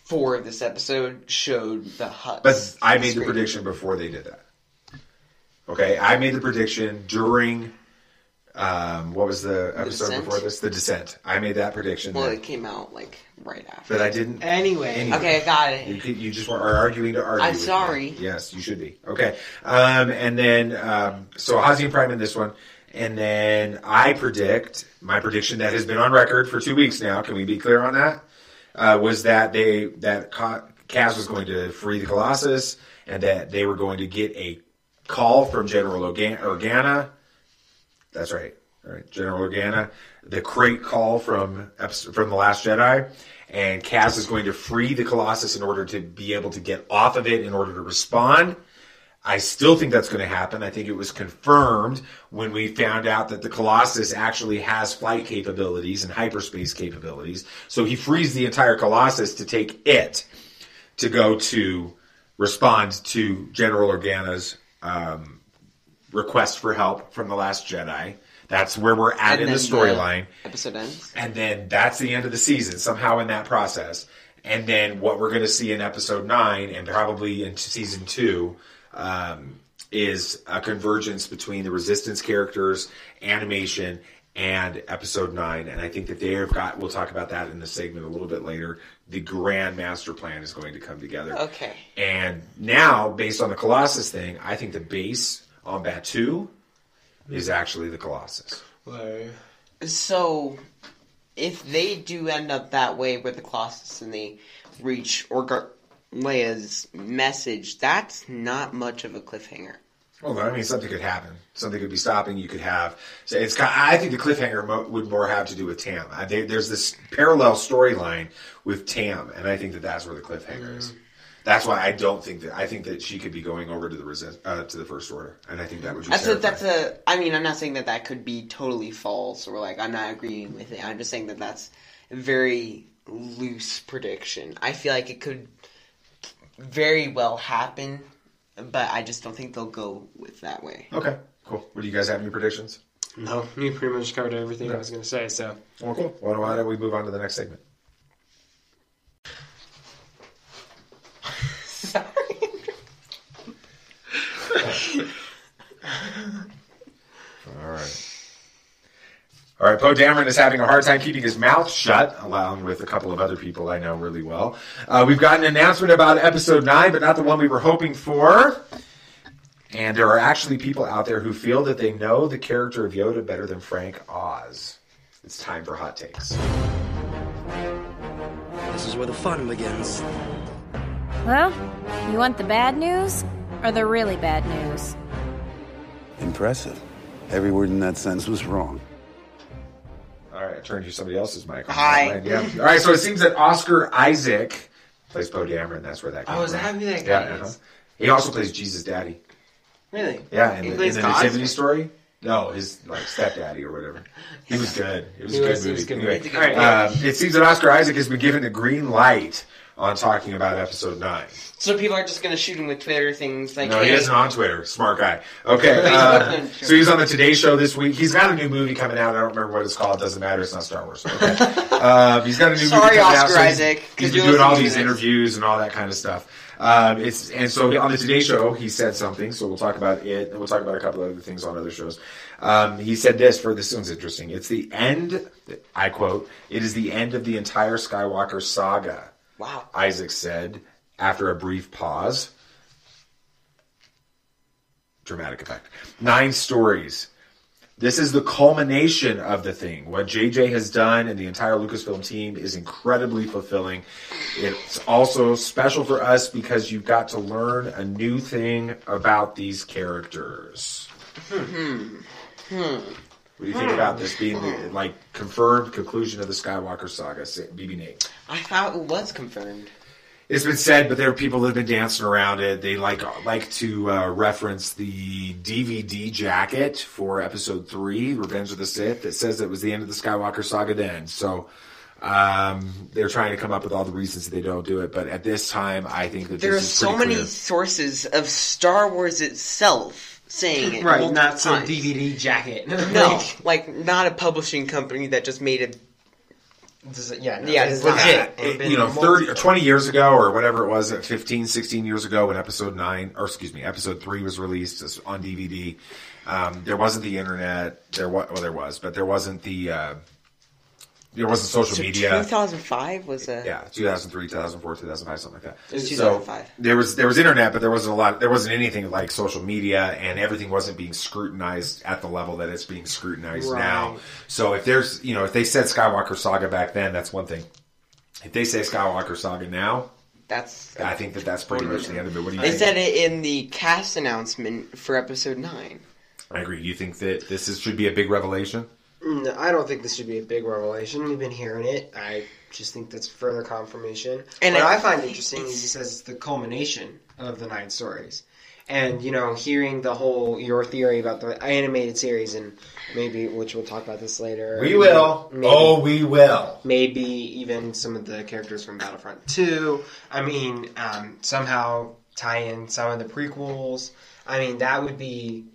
four of this episode showed the huts. But I made the prediction before they did that. Okay, I made the prediction during. Um, what was the episode the before this? The Descent. I made that prediction. Well, that, it came out like right after. But I didn't. Anyway. anyway. Okay, I got it. You, you just are arguing to argue. I'm sorry. Me. Yes, you should be. Okay. Um, and then, um, so Hosnian Prime in this one. And then I predict, my prediction that has been on record for two weeks now, can we be clear on that? Uh, was that they, that Kaz was going to free the Colossus and that they were going to get a call from General Organa. That's right. All right, General Organa, the crate call from from The Last Jedi, and Kaz is going to free the Colossus in order to be able to get off of it in order to respond. I still think that's going to happen. I think it was confirmed when we found out that the Colossus actually has flight capabilities and hyperspace capabilities. So he frees the entire Colossus to take it to go to respond to General Organa's um request for help from The Last Jedi. That's where we're at and in the storyline. Episode ends. And then that's the end of the season, somehow in that process. And then what we're going to see in episode nine and probably in season two um, is a convergence between the Resistance characters, animation, and episode nine. And I think that they've got, we'll talk about that in the segment a little bit later. The grand master plan is going to come together. Okay. And now, based on the Colossus thing, I think the base on Batuu is actually the Colossus. So, if they do end up that way with the Colossus and they reach Orgar- Leia's message, that's not much of a cliffhanger. Well, I mean, something could happen. Something could be stopping. You could have. So it's. I think the cliffhanger mo- would more have to do with Tam. I, they, there's this parallel storyline with Tam, and I think that that's where the cliffhanger mm. is. That's why I don't think that I think that she could be going over to the resist, uh, to the First Order, and I think that would be. That's a, that's a. I mean, I'm not saying that that could be totally false, or like I'm not agreeing with it. I'm just saying that that's a very loose prediction. I feel like it could very well happen, but I just don't think they'll go with that way. Okay, cool. What do you guys have? Any predictions? No, you pretty much covered everything no. I was going to say. So, well, cool. Well, why don't we move on to the next segment? Sorry. All right. All right, Poe Dameron is having a hard time keeping his mouth shut, along with a couple of other people I know really well. Uh, we've got an announcement about Episode nine, but not the one we were hoping for. And there are actually people out there who feel that they know the character of Yoda better than Frank Oz. It's time for Hot Takes. This is where the fun begins. Well, you want the bad news or the really bad news? Impressive. Every word in that sentence was wrong. All right, I turned to somebody else's mic. Hi. Yeah. All right, so it seems that Oscar Isaac plays Poe Dameron. That's where that comes from. Oh, is that how that guy yeah, is? Uh-huh. He also plays Jesus Daddy. Really? Yeah, in, he the, in the Nativity story. No, his like stepdaddy or whatever. He was good. It was he a good was, movie. Was good anyway, movie. All right, um, it seems that Oscar Isaac has been given the green light on talking about Episode nine. So people are just going to shoot him with Twitter things like... No, hey. He isn't on Twitter. Smart guy. Okay, uh, so he's on the Today Show this week. He's got a new movie coming out. I don't remember what it's called. It doesn't matter. It's not Star Wars. Okay. Uh, he's got a new Sorry, movie coming Oscar out. Sorry, Oscar Isaac. He's been doing all these interviews and all that kind of stuff. Um, it's and so on the Today Show he said something, so we'll talk about it, and we'll talk about a couple other things on other shows. Um, he said this, for this one's interesting. It's the end, I quote, "It is the end of the entire Skywalker saga." Wow. Isaac said after a brief pause. Dramatic effect. Nine stories. This is the culmination of the thing. What J J has done and the entire Lucasfilm team is incredibly fulfilling. It's also special for us because you've got to learn a new thing about these characters. Hmm. Hmm. What do you think about this being the, like, confirmed conclusion of the Skywalker saga, B B Nate? I thought it was confirmed. It's been said, but there are people that have been dancing around it. They like like to uh, reference the D V D jacket for Episode three, Revenge of the Sith, that says it was the end of the Skywalker saga then. So um, they're trying to come up with all the reasons that they don't do it. But at this time, I think that there this is pretty clear. There are so many sources of Star Wars itself saying it. Right, not some D V D jacket. No, like, not a publishing company that just made it. Yeah, no, yeah, it's legit. It, it, you know, thirty or twenty years ago or whatever it was, fifteen, sixteen years ago when episode nine, or excuse me, episode three was released on D V D. Um, there wasn't the internet. There was, well, there was, but there wasn't the, uh, there wasn't social so media. two thousand five was a... Yeah, two thousand three, two thousand four, two thousand five, something like that. It was two thousand five. So there was, there was internet, but there wasn't a lot... There wasn't anything like social media, and everything wasn't being scrutinized at the level that it's being scrutinized right now. So if there's... You know, if they said Skywalker Saga back then, that's one thing. If they say Skywalker Saga now... That's... I think that that's pretty much the end of it. What do you think? They said it in the cast announcement for Episode nine. I agree. You think that this is, should be a big revelation? No, I don't think this should be a big revelation. We've been hearing it. I just think that's further confirmation. And what I, I find interesting is he says it's the culmination of the nine stories. And, you know, hearing the whole, your theory about the animated series and maybe, which we'll talk about this later. We will. Maybe, oh, we will. Maybe even some of the characters from Battlefront two. I mean, um, somehow tie in some of the prequels. I mean, that would be...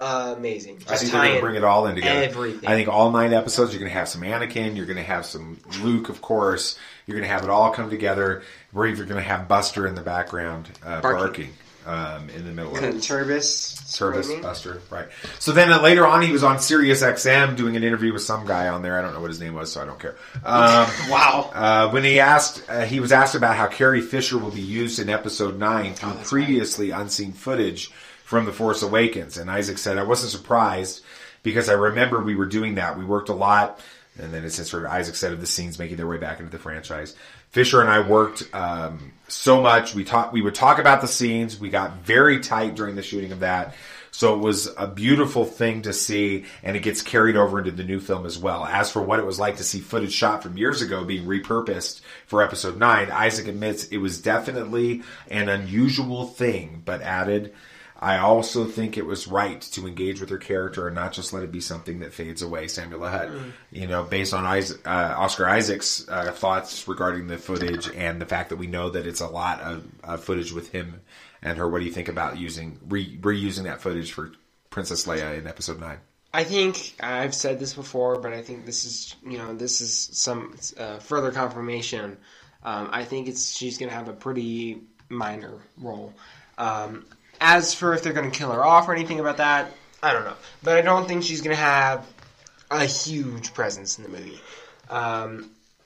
Uh, amazing. Just I think they're going to bring it all in together. Everything. I think all nine episodes, you're going to have some Anakin, you're going to have some Luke, of course. You're going to have it all come together. Or you're going to have Buster in the background uh, barking, barking um, in the middle of it. Turbis. Turbis, Buster, right. So then uh, later on, he was on Sirius X M doing an interview with some guy on there. I don't know what his name was, so I don't care. Um, wow. Uh, when he asked, uh, he was asked about how Carrie Fisher will be used in Episode nine through oh, previously right. unseen footage from The Force Awakens. And Isaac said, I wasn't surprised because I remember we were doing that. We worked a lot. And then it says, sort of, Isaac said, of the scenes making their way back into the franchise. Fisher and I worked um, so much. We talk, we would talk about the scenes. We got very tight during the shooting of that. So it was a beautiful thing to see, and it gets carried over into the new film as well. As for what it was like to see footage shot from years ago being repurposed for Episode nine, Isaac admits it was definitely an unusual thing, but added... I also think it was right to engage with her character and not just let it be something that fades away. Samuel L. Hutt, mm. you know, based on Isaac, uh, Oscar Isaac's uh, thoughts regarding the footage and the fact that we know that it's a lot of uh, footage with him and her. What do you think about using re- reusing that footage for Princess Leia in Episode nine? I think I've said this before, but I think this is, you know, this is some uh, further confirmation. Um, I think it's she's going to have a pretty minor role. Um, As for if they're going to kill her off or anything about that, I don't know. But I don't think she's going to have a huge presence in the movie. Um,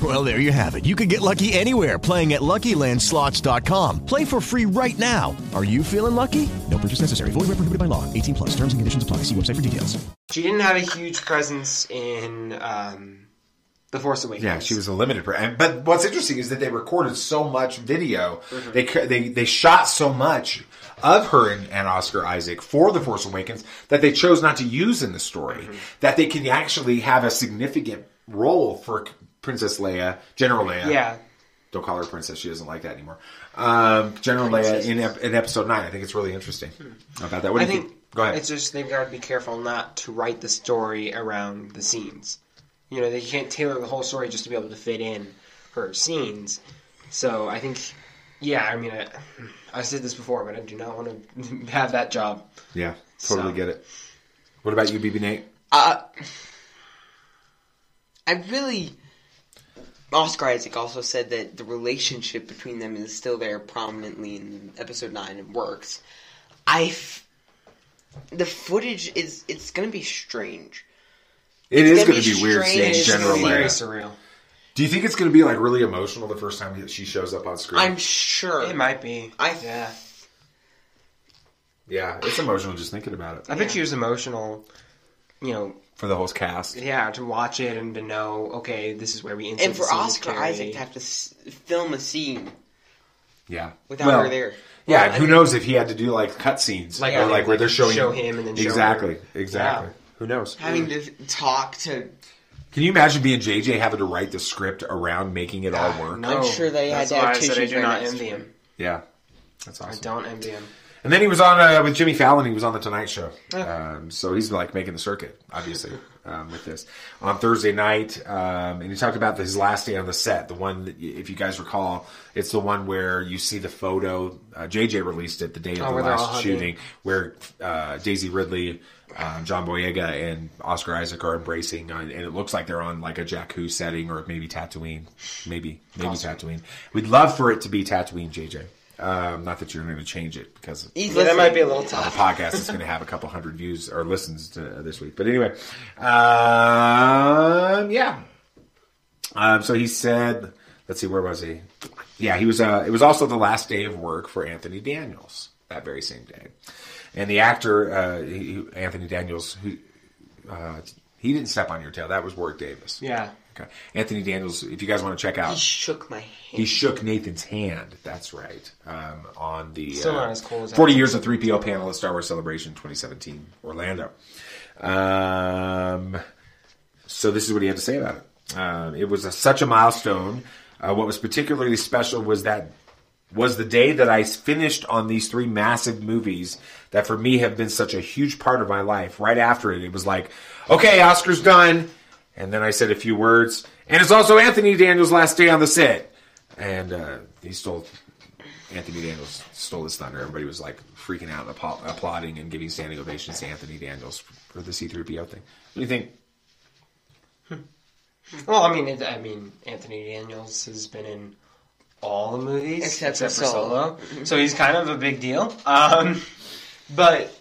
Well, there you have it. You can get lucky anywhere, playing at Lucky Land Slots dot com. Play for free right now. Are you feeling lucky? No purchase necessary. Void where prohibited by law. eighteen plus. Terms and conditions apply. See website for details. She didn't have a huge presence in um, The Force Awakens. Yeah, she was a limited presence. But what's interesting is that they recorded so much video. Mm-hmm. They, they, they shot so much of her and, and Oscar Isaac for The Force Awakens that they chose not to use in the story. Mm-hmm. That they can actually have a significant role for Princess Leia, General Leia. Yeah. Don't call her princess. She doesn't like that anymore. Um, General Princess. Leia in, ep- in episode nine. I think it's really interesting hmm. about that. What do I you think, think? Go ahead. It's just they've got to be careful not to write the story around the scenes. You know, they can't tailor the whole story just to be able to fit in her scenes. So I think, yeah, I mean, I, I said this before, but I do not want to have that job. Yeah, totally so. Get it. What about you, B B Nate? Uh, I really... Oscar Isaac also said that the relationship between them is still there prominently in episode nine and works. I f- the footage is it's going to be strange. It it's is going to be weird seeing General Leia. Surreal. Do you think it's going to be like really emotional the first time that she shows up on screen? I'm sure it might be. I th- yeah, yeah, it's emotional just thinking about it. I yeah. bet she was emotional. You know. For the whole cast. Yeah, to watch it and to know, okay, this is where we insert. And for Oscar Isaac to have to s- film a scene. Yeah. Without well, her there. Yeah, well, who think, knows if he had to do like cutscenes. Like, or, like where they're showing show him and then exactly, show her. Exactly. Exactly. Yeah. Who knows? Having yeah. to talk to... Can you imagine being J J having to write the script around making it all work? No. I'm sure they that's had to have I, I do not envy him. Yeah. That's awesome. I don't envy him. And then he was on, uh, with Jimmy Fallon, he was on The Tonight Show. Um, so he's like making the circuit, obviously, um, with this. On Thursday night, um, and he talked about his last day on the set. The one, that, if you guys recall, it's the one where you see the photo. Uh, J J released it the day of oh, the last shooting, where uh, Daisy Ridley, um, John Boyega, and Oscar Isaac are embracing. On, and it looks like they're on like a Jakku setting or maybe Tatooine. Maybe. Maybe awesome. Tatooine. We'd love for it to be Tatooine, J J. Um, not that you're going to change it because yeah, that might be a little tough. The podcast is going to have a couple hundred views or listens to this week. But anyway, um, yeah. Um, so he said, let's see, where was he? Yeah, he was. Uh, it was also the last day of work for Anthony Daniels that very same day, and the actor uh, he, Anthony Daniels, who uh, he didn't step on your tail. That was Warwick Davis. Yeah. Okay. Anthony Daniels, if you guys want to check out... He shook my hand. He shook Nathan's hand. That's right. Um, on the Still not uh, as cool as forty Years of three P O panel at Star Wars Celebration twenty seventeen, Orlando. Um, so this is what he had to say about it. Um, it was a, such a milestone. Uh, what was particularly special was that was the day that I finished on these three massive movies that for me have been such a huge part of my life. Right after it, it was like, okay, Oscar's done. And then I said a few words. And it's also Anthony Daniels' last day on the set. And uh, he stole... Anthony Daniels stole his thunder. Everybody was like freaking out and app- applauding and giving standing ovations to Anthony Daniels for the C three P O thing. What do you think? Well, I mean, it, I mean, Anthony Daniels has been in all the movies except, except for Solo. Solo. So he's kind of a big deal. Um, but...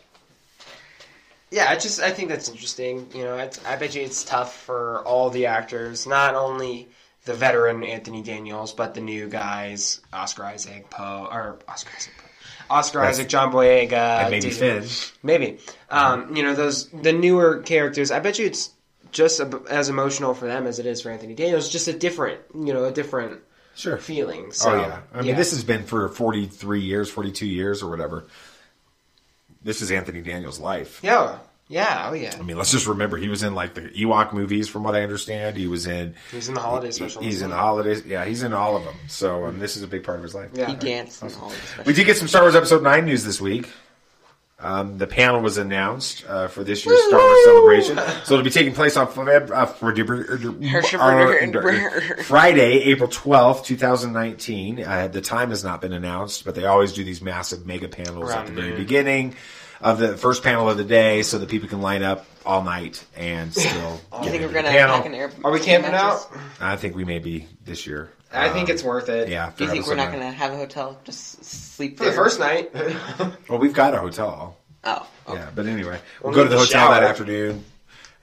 Yeah, I just I think that's interesting. You know, it's, I bet you it's tough for all the actors, not only the veteran Anthony Daniels, but the new guys, Oscar Isaac, Poe, or Oscar Isaac, Poe, Oscar that's, Isaac, John Boyega, and maybe Finn, maybe. Um, you know, those the newer characters. I bet you it's just a, as emotional for them as it is for Anthony Daniels. Just a different, you know, a different sure feeling. So, oh yeah, I mean, yeah. This has been for forty-three years, forty-two years, or whatever. This is Anthony Daniels' life. Yeah. Yeah. Oh, yeah. I mean, let's just remember, he was in, like, the Ewok movies, from what I understand. He was in... He was in the Holiday Special. He's in the Holidays. Yeah, he's in all of them. So, um, this is a big part of his life. Yeah. He danced in the Holiday Special. We did get some Star Wars Episode nine news this week. Um, the panel was announced uh, for this year's Star Wars Celebration. So, it'll be taking place on Friday, April twelfth, twenty nineteen. Uh, the time has not been announced, but they always do these massive mega panels at the very beginning. of the first panel of the day so that people can line up all night and still I think we're going to have an air. Are we camping out? I think we may be this year. I um, think it's worth it. Yeah. Do you think we're not going to have a hotel? Just sleep for the first night? Well, we've got a hotel. Oh. Okay. Yeah, but anyway, we'll, we'll go to the hotel shower. That afternoon.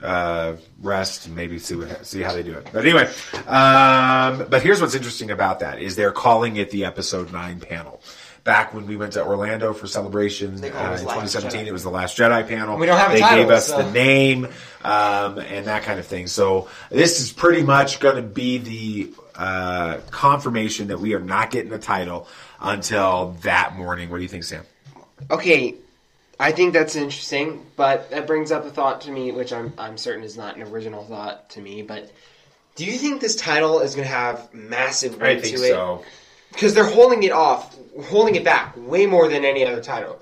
Uh, rest, maybe see what, see how they do it. But anyway, um, but here's what's interesting about that is they're calling it the episode nine panel. Back when we went to Orlando for Celebration uh, in twenty seventeen, it was the Last Jedi panel. We don't have a title. They gave us so. the name um, and that kind of thing. So this is pretty much going to be the uh, confirmation that we are not getting a title until that morning. What do you think, Sam? Okay. I think that's interesting, but that brings up a thought to me, which I'm I'm certain is not an original thought to me, but do you think this title is going to have massive weight to it? I think so. Because they're holding it off, holding it back way more than any other title.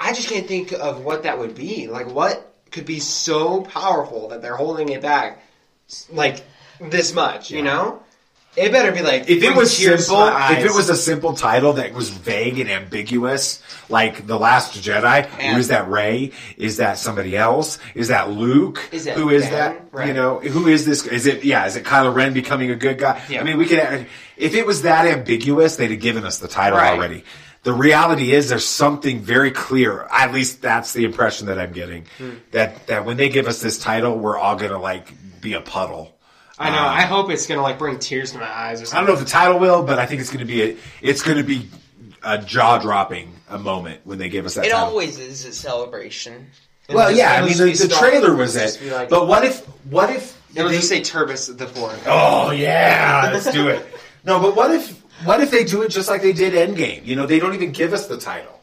I just can't think of what that would be. Like, what could be so powerful that they're holding it back, like, this much, yeah. you know? It better be like if it was simple. If it was a simple title that was vague and ambiguous, like The Last Jedi, and who is that Rey? Is that somebody else? Is that Luke? Is that who is ben? that? Right. You know, who is this? Is it yeah? Is it Kylo Ren becoming a good guy? Yeah. I mean, we could. If it was that ambiguous, they'd have given us the title right. already. The reality is, there's something very clear. At least that's the impression that I'm getting. Hmm. That that when they give us this title, we're all gonna like be a puddle. I know. Um, I hope it's going to like bring tears to my eyes or something. I don't know if the title will, but I think it's going to be a, it's going to be a jaw-dropping a moment when they give us that it title. It always is a celebration. And well, yeah. I mean, the, the trailer was it. Like, but what if what if they would just say Turbis the Fourth? Oh, yeah. Let's do it. No, but what if what if they do it just like they did Endgame? You know, they don't even give us the title.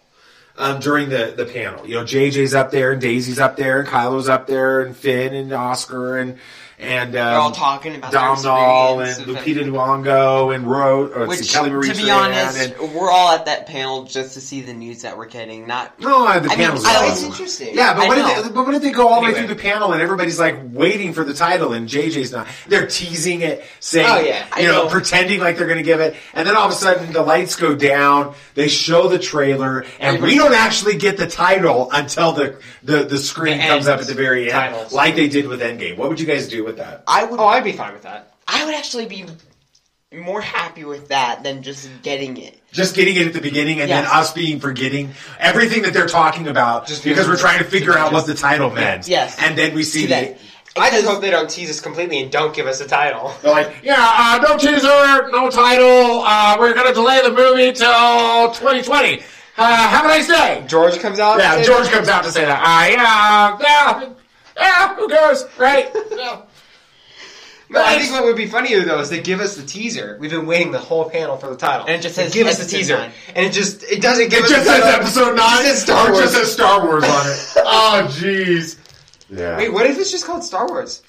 Um, during the, the panel, you know, J J's up there and Daisy's up there and Kylo's up there and Finn and Oscar and and um, they're all talking about Dom Doll and Lupita Nyong'o and Ro. Or Which, Kelly Marie to be honest, and, we're all at that panel just to see the news that we're getting. Not no, the I panel's mean, I, it's interesting. Yeah, but what, if they, but what if they go all the anyway. way through the panel and everybody's like waiting for the title and J J's not? They're teasing it, saying, oh, yeah, you know, know, pretending like they're going to give it, and then all of a sudden the lights go down. They show the trailer, and we don't. Don't actually get the title until the the, the screen the comes up at the very end, titles. Like they did with Endgame. What would you guys do with that? I would. Oh, I'd be fine with that. I would actually be more happy with that than just getting it. Just getting it at the beginning, and yes. then us being forgetting everything that they're talking about, just because we're trying to figure just, out what the title meant. Yes, and then we see that. I just hope they don't tease us completely and don't give us a title. They're like, yeah, uh, no teaser, no title. Uh, we're going to delay the movie till twenty twenty. Uh, how can I say? George comes out. Yeah, to say George that. comes out to say that. Ah, uh, yeah, yeah, yeah. Who cares, right? Yeah. No, I think what would be funnier though is they give us the teaser. We've been waiting the whole panel for the title, and it just says they give us the teaser, nine. and it just it doesn't give it us. Just the title. Episode nine. It just says Star Wars. It just says Star Wars on it. Oh, jeez. Yeah. Wait, what if it's just called Star Wars?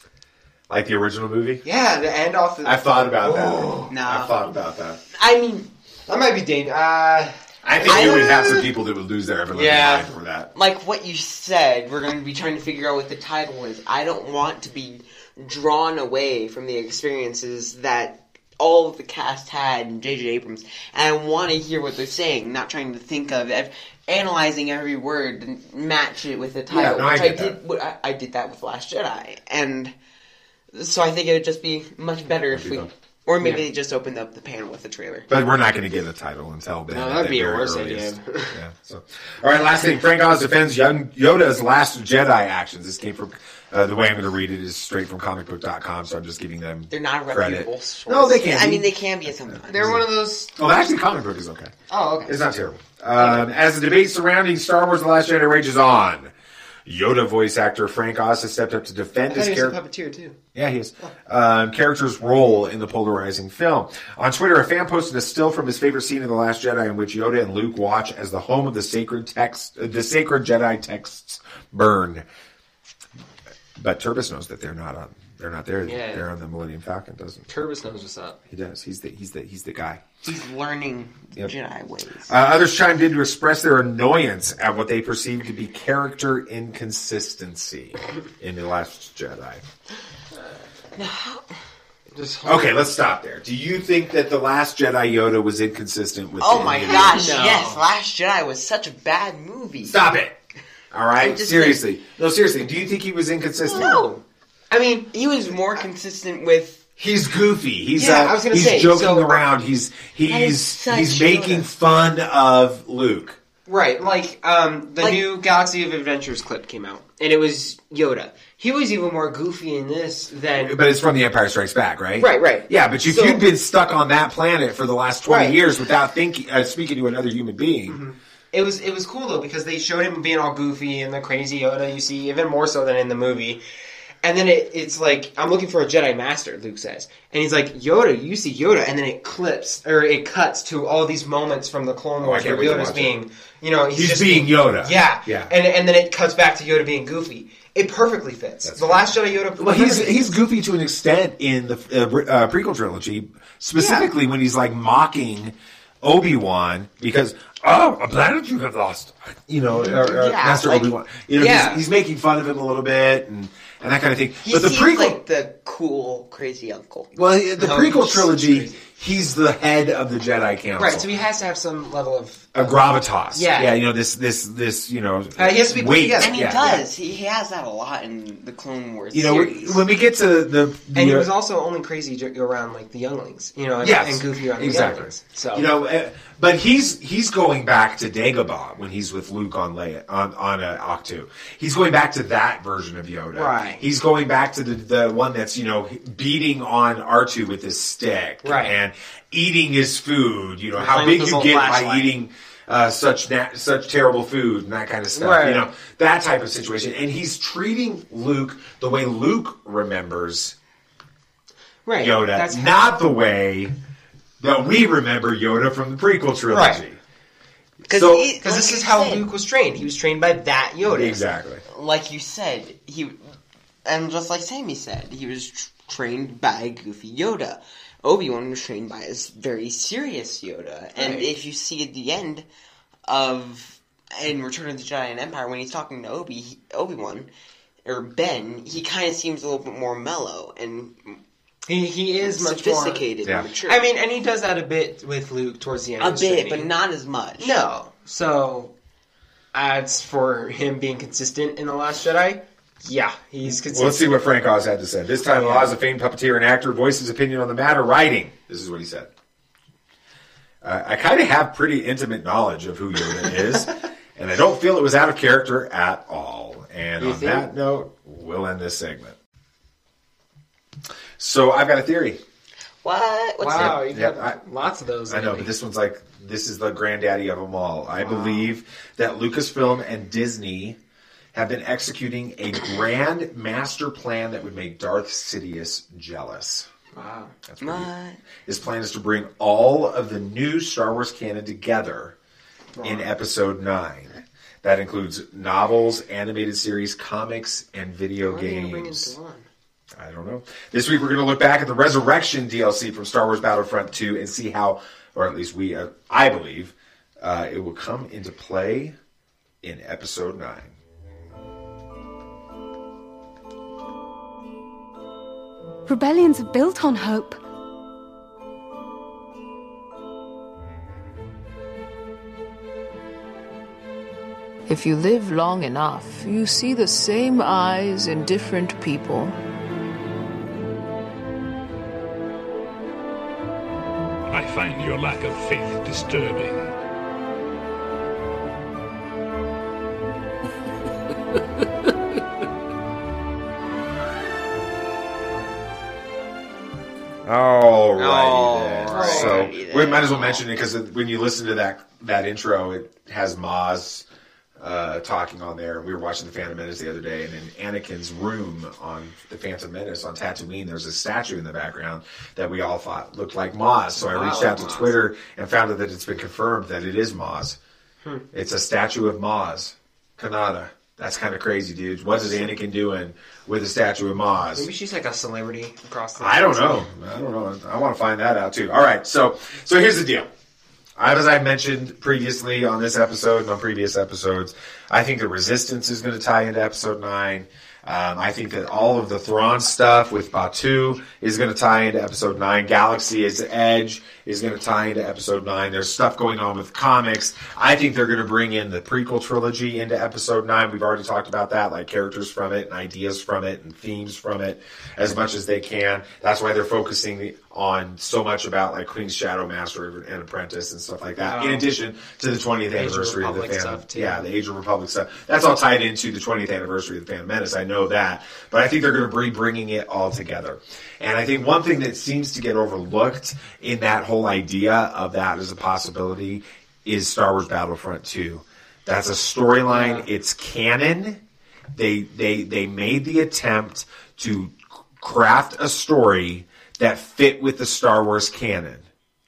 Like the original movie? Yeah, the end off. The- I've thought about oh, that. No, I've thought about that. I mean, that might be dangerous. Uh, I think you would have some people that would lose their ever-living yeah. mind for that. Like what you said, we're going to be trying to figure out what the title is. I don't want to be drawn away from the experiences that all of the cast had in J J Abrams. And I want to hear what they're saying, not trying to think of it. Analyzing every word and match it with the title. Yeah, no, which I, I, did, I, I did that with Last Jedi. And so I think it would just be much better That'd if be we... Fun. Or maybe yeah. they just opened up the panel with the trailer. But we're not going to get the title until then. No, that'd be a worse idea. Yeah, so. All right, last thing. Frank Oz defends young Yoda's Last Jedi actions. This came from, uh, the way I'm going to read it is straight from comic book dot com, so I'm just giving them They're not reputable sources. No, they can't be. I mean, they can be sometimes. They're one of those... Well, actually, comic book is okay. Oh, okay. It's not terrible. Um, as the debate surrounding Star Wars The Last Jedi rages on... Yoda voice actor Frank Oz has stepped up to defend his character. Puppeteer too. Yeah, he is. Um, character's role in the polarizing film. On Twitter, a fan posted a still from his favorite scene in The Last Jedi, in which Yoda and Luke watch as the home of the sacred text, uh, the sacred Jedi texts, burn. But Turbis knows that they're not on. They're not there. Yeah. They're on the Millennium Falcon, doesn't he? Turbis knows what's up. He does. He's the he's the he's the guy. He's learning yep. Jedi ways. Uh, others chimed in to express their annoyance at what they perceived to be character inconsistency in The Last Jedi. No. Okay, let's stop there. Do you think that The Last Jedi Yoda was inconsistent with? Oh my gosh! No. Yes, Last Jedi was such a bad movie. Stop it. All right? Seriously. Think... No, seriously. Do you think he was inconsistent? No. I mean, he was more consistent with... He's goofy. He's yeah, uh, I was gonna he's say, joking so, around. He's he's he's making fun of Luke. Right, like um, the like, new Galaxy of Adventures clip came out, and it was Yoda. He was even more goofy in this than... But it's from The Empire Strikes Back, right? Right, right. Yeah, but if so, you've been stuck on that planet for the last twenty right. years without thinking, uh, speaking to another human being... Mm-hmm. It was it was cool, though, because they showed him being all goofy and the crazy Yoda you see, even more so than in the movie... And then it, it's like, I'm looking for a Jedi Master, Luke says. And he's like, Yoda, you see Yoda. And then it clips, or it cuts to all these moments from the Clone Wars oh, where Yoda's being, you know, he's, he's just being Yoda. Yeah. yeah. And and then it cuts back to Yoda being goofy. It perfectly fits. That's the Last Jedi Yoda. Well, he's he's goofy to an extent in the uh, uh, prequel trilogy, specifically yeah. when he's like mocking Obi-Wan because, oh, a planet you have lost. You know, or, or yeah, Master like, Obi-Wan. You know, yeah. he's, he's making fun of him a little bit and... And that kind of thing. He but the seems prequel, like the cool, crazy uncle. Well, the no, prequel trilogy, he's the head of the Jedi Council. Right, so he has to have some level of... A gravitas. Yeah. Yeah, you know, this, this, this you know... Uh, he has to be... Weight. And he yeah, does. Yeah. He has that a lot in the Clone Wars You know, series. when we get to the... the and he was also only crazy around, like, the younglings. You know, and, yes, and goofy around exactly. the younglings. So. You know, but he's he's going back to Dagobah when he's with Luke on Leia, on, on uh, Octu. He's going back to that version of Yoda. Right. He's going back to the, the one that's, you know, beating on R two with his stick. Right. And eating his food. You know, how big you get by eating uh, such na- such terrible food and that kind of stuff. Right. You know, that type of situation. And he's treating Luke the way Luke remembers right. Yoda. That's not the way that we remember Yoda from the prequel trilogy. Right. Because so, like this is how said, Luke was trained. He was trained by that Yoda. Exactly. Like you said, he... And just like Sammy said, he was t- trained by goofy Yoda. Obi-Wan was trained by his very serious Yoda. And right. if you see at the end of in Return of the Jedi and Empire, when he's talking to Obi he, Obi-Wan or Ben, he kind of seems a little bit more mellow and he he is sophisticated much more, yeah. and mature. I mean, and he does that a bit with Luke towards the end. A of bit, but not as much. No, so as for him being consistent in The Last Jedi. Yeah, he's consistent. Well, let's see what Frank Oz had to say. This time, Oz, a famed puppeteer and actor, voiced his opinion on the matter, writing. This is what he said. Uh, I kind of have pretty intimate knowledge of who Yoda is, and I don't feel it was out of character at all. And you on think? that note, we'll end this segment. So I've got a theory. What? What's wow, you've yeah, got I, lots of those. I know, but this one's like, this is the granddaddy of them all. I wow. believe that Lucasfilm and Disney... have been executing a grand master plan that would make Darth Sidious jealous. Wow. That's what he, his plan is to bring all of the new Star Wars canon together wow. in Episode nine. That includes novels, animated series, comics, and video Why games. Are you bringing it to one? I don't know. This week we're going to look back at the Resurrection D L C from Star Wars Battlefront two and see how, or at least we, uh, I believe, uh, it will come into play in Episode nine. Rebellions are built on hope. If you live long enough, you see the same eyes in different people. I find your lack of faith disturbing. All right. All so then. we might as well mention it because when you listen to that that intro, it has Maz uh, talking on there. We were watching The Phantom Menace the other day, and in Anakin's room on The Phantom Menace on Tatooine, there's a statue in the background that we all thought looked like Maz. So I reached out to Maz. Twitter and found out that it's been confirmed that it is Maz. Hmm. It's a statue of Maz Kanata. That's kind of crazy, dude. What is Anakin doing with a statue of Maz? Maybe she's like a celebrity across the... I don't know. I don't know. I want to find that out, too. All right, so so here's the deal. As I mentioned previously on this episode and on previous episodes, I think the Resistance is going to tie into Episode nine. Um, I think that all of the Thrawn stuff with Batuu is going to tie into Episode nine. Galaxy is Edge is going to tie into Episode nine. There's stuff going on with comics. I think they're going to bring in the prequel trilogy into Episode nine. We've already talked about that, like characters from it and ideas from it and themes from it as much as they can. That's why they're focusing on so much about like Queen's Shadow Master and Apprentice and stuff like that. Um, in addition to the twentieth the anniversary of, of the Phantom. Yeah, the Age of Republic stuff. That's all tied into the twentieth anniversary of the Phantom Menace. I know that, but I think they're going to be bringing it all together. And I think one thing that seems to get overlooked in that whole idea of that as a possibility is Star Wars Battlefront two. That's a storyline. It's canon. They they they made the attempt to craft a story that fit with the Star Wars canon.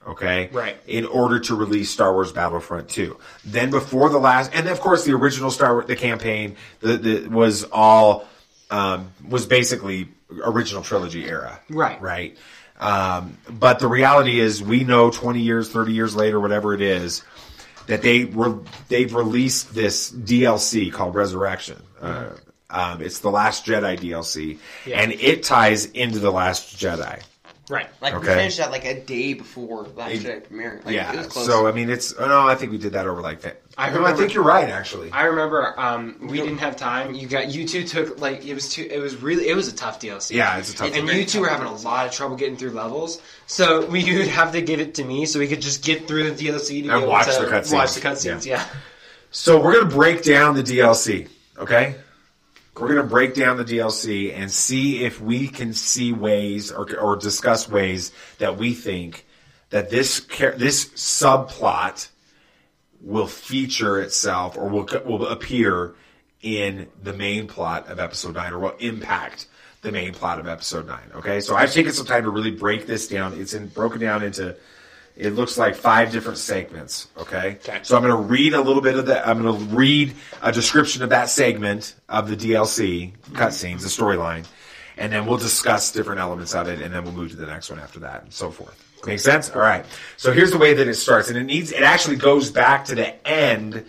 Okay? Right. In order to release Star Wars Battlefront two. Then before the last, and of course the original Star Wars, the campaign the, the, was all Um, was basically original trilogy era. Right. Right. Um, but the reality is we know twenty years, thirty years later, whatever it is, that they re- they've released this D L C called Resurrection. Uh, um, it's the Last Jedi D L C. Yeah. And it ties into the Last Jedi. Right. Like, okay. We finished that like a day before Last Jedi premiere. Like, yeah. It was close. So, I mean, it's... No, I think we did that over like... that. I, remember, I think you're right, actually. I remember um, we didn't have time. You got you two took like it was too, it was really it was a tough D L C. Yeah, it's a tough. And, and you two were having a lot of trouble getting through levels, so we you would have to give it to me so we could just get through the D L C to and watch to the cutscenes. Watch the cutscenes, yeah. yeah. So we're gonna break down the D L C, okay? We're gonna break down the D L C and see if we can see ways or or discuss ways that we think that this this subplot will feature itself or will will appear in the main plot of Episode nine or will impact the main plot of Episode nine. Okay, so I've taken some time to really break this down. It's in, broken down into, it looks like five different segments, okay? okay. So I'm going to read a little bit of that. I'm going to read a description of that segment of the D L C, cutscenes, the storyline, and then we'll discuss different elements of it, and then we'll move to the next one after that and so forth. Make sense? All right. So here's the way that it starts, and it needs it actually goes back to the end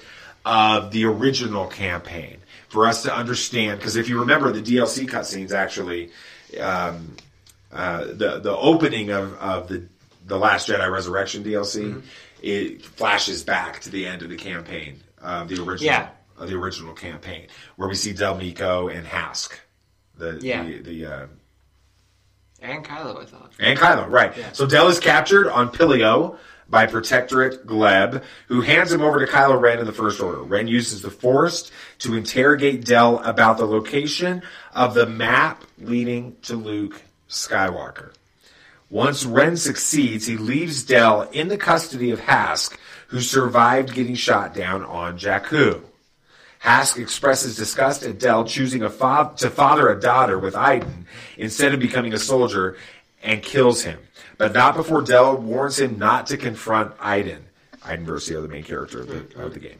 of the original campaign for us to understand. Because if you remember, the D L C cutscenes actually, um, uh, the the opening of, of the the Last Jedi Resurrection D L C, mm-hmm. it flashes back to the end of the campaign, uh, the original, yeah. uh, the original campaign, where we see Del Mico and Hask, the yeah. the, the uh, And Kylo, I thought. And Kylo, right. Yeah. So Del is captured on Pilio by Protectorate Gleb, who hands him over to Kylo Ren in the First Order. Ren uses the Force to interrogate Del about the location of the map leading to Luke Skywalker. Once Ren succeeds, he leaves Del in the custody of Hask, who survived getting shot down on Jakku. Hask expresses disgust at Del choosing a fa- to father a daughter with Iden instead of becoming a soldier and kills him. But not before Del warns him not to confront Iden. Iden Versio, the main character of the, of the game.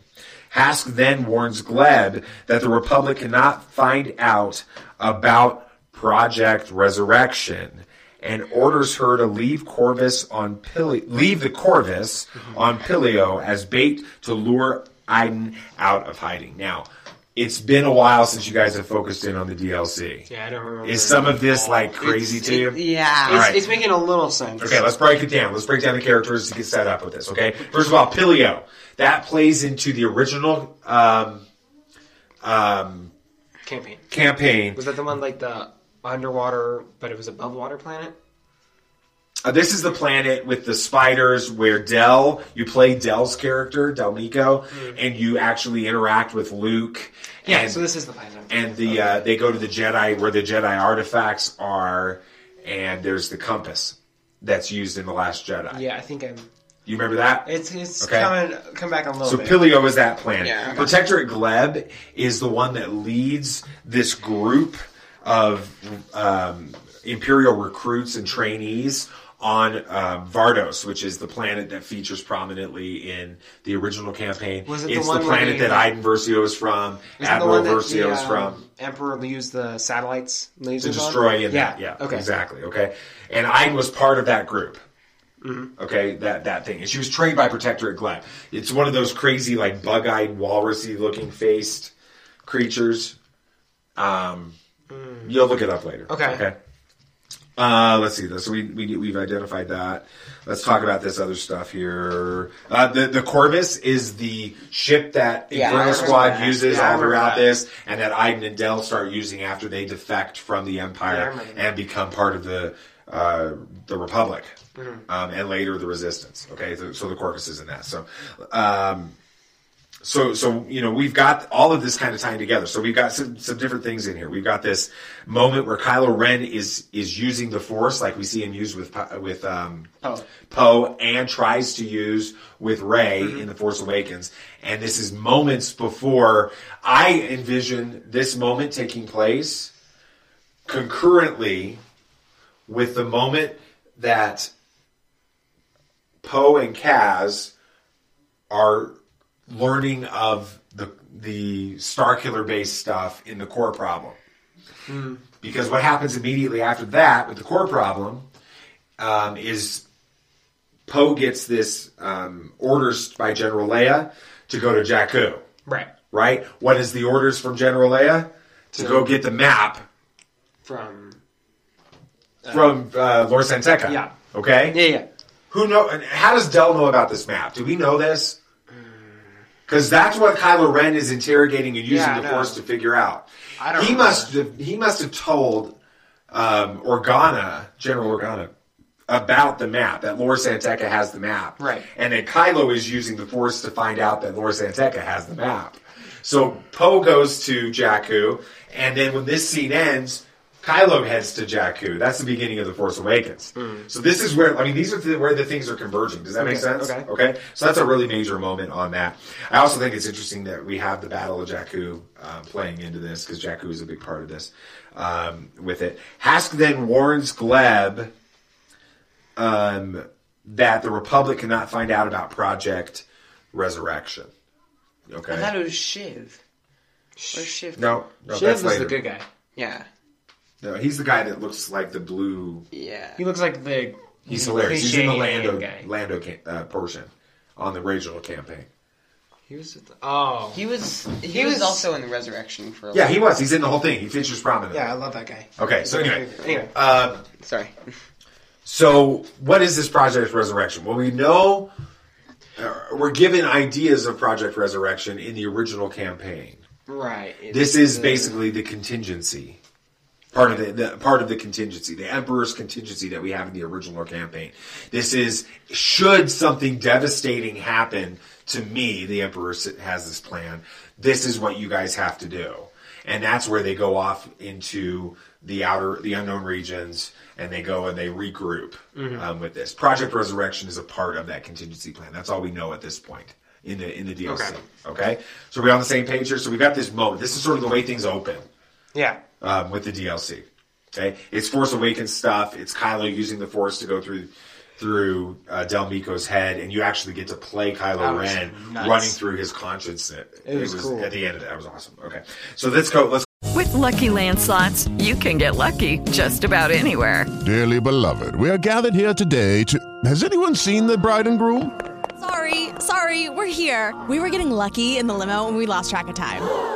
Hask then warns Gleb that the Republic cannot find out about Project Resurrection and orders her to leave Corvus on Pili- leave the Corvus on Pilio as bait to lure Iden out of hiding. Now, it's been a while since you guys have focused in on the D L C. Yeah, I don't remember. Is some of this like crazy it's, to you? It, yeah. It's, right. it's making a little sense. Okay, let's break it down. Let's break down the characters to get set up with this, okay? First of all, Pilio. That plays into the original um, um, campaign. Campaign. Was that the one like the underwater, but it was above water planet? Uh, this is the planet with the spiders where Del, you play Del's character, Del Mico, mm. and you actually interact with Luke. Yeah, and, so this is the planet. And the uh, they go to the Jedi, where the Jedi artifacts are, and there's the compass that's used in The Last Jedi. Yeah, I think I'm... You remember that? It's, it's okay. coming come back a little so bit. So Pilio is that planet. Yeah, Protectorate Gleb is the one that leads this group of um, Imperial recruits and trainees on uh, Vardos, which is the planet that features prominently in the original campaign. Was it it's the, the planet that Iden Versio is from, Admiral Versio the, is from. Um, Emperor used the satellites lasers to destroy in yeah. that. Yeah, okay. exactly. Okay, and Iden was part of that group. Mm-hmm. Okay, that that thing, and she was trained by Protectorate Gleb. It's one of those crazy, like bug-eyed, walrusy-looking faced creatures. Um. Mm. You'll look it up later. Okay. Okay. Uh, let's see this. So we, we, we've identified that. Let's talk about this other stuff here. Uh, the, the Corvus is the ship that yeah, Infernal Squad that. uses yeah, all throughout that. this, and that Iden and Del start using after they defect from the Empire yeah, and become part of the uh, the Republic, mm-hmm. um, and later the Resistance. Okay, so, so the Corvus is in that. So, um, so so you know, we've got all of this kind of tying together. So we've got some, some different things in here. We've got this moment where Kylo Ren is is using the Force like we see him use with with um, Poe Poe and tries to use with Rey mm-hmm. in The Force Awakens. And this is moments before I envision this moment taking place concurrently with the moment that Poe and Kaz are learning of the the Starkiller Base stuff in the core problem. Mm. Because what happens immediately after that with the core problem um, is Poe gets this um, orders by General Leia to go to Jakku. Right. Right? What is the orders from General Leia? To so, go get the map from uh, from uh, Lord Santeca. Yeah. Okay? Yeah, yeah. Who know? And how does Del know about this map? Do we know this? Because that's what Kylo Ren is interrogating and using yeah, the no. Force to figure out. I don't he remember. must have, he must have told um, Organa, General Organa, about the map, that Lor San Tekka has the map. Right. And then Kylo is using the Force to find out that Lor San Tekka has the map. So Poe goes to Jakku, and then when this scene ends, Kylo heads to Jakku. That's the beginning of The Force Awakens. Mm. So this is where, I mean, these are the, where the things are converging. Does that okay. make sense? Okay. Okay. So that's a really major moment on that. I also think it's interesting that we have the Battle of Jakku uh, playing into this, because Jakku is a big part of this um, with it. Hask then warns Gleb um, that the Republic cannot find out about Project Resurrection. Okay. I thought it was Shiv. Sh- or Shiv. No, no Shiv that's was later. the good guy. Yeah. No, he's the guy that looks like the blue. Yeah, he looks like the. He's hilarious. He's in the Lando guy. Lando cam- uh, portion on the original campaign. He was. The, oh, he was. He, he was, was also in the Resurrection for. a Yeah, while. he was. He's in the whole thing. He features prominently. Yeah, I love that guy. Okay, so anyway, anyway, um, sorry. So, what is this Project Resurrection? Well, we know uh, we're given ideas of Project Resurrection in the original campaign. Right. This is the, basically the contingency. Part of the, the part of the contingency, the Emperor's contingency that we have in the original campaign. This is, should something devastating happen to me, the Emperor has this plan. This is what you guys have to do, and that's where they go off into the outer, the unknown regions, and they go and they regroup mm-hmm. um, with this. Project Resurrection is a part of that contingency plan. That's all we know at this point in the in the D L C. Okay, okay? So we're on the same page here. So we've got this moment. This is sort of the way things open. Yeah. Um, with the D L C, okay, it's Force Awakens stuff. It's Kylo using the Force to go through through uh, Del Mico's head, and you actually get to play Kylo Ren nuts. running through his conscience. It, it, it was, was cool. At the end of that, it was awesome. Okay, so let's go. Let's. With Lucky Land Slots, you can get lucky just about anywhere. Dearly beloved, we are gathered here today to. Has anyone seen the bride and groom? Sorry, sorry, we're here. We were getting lucky in the limo, and we lost track of time.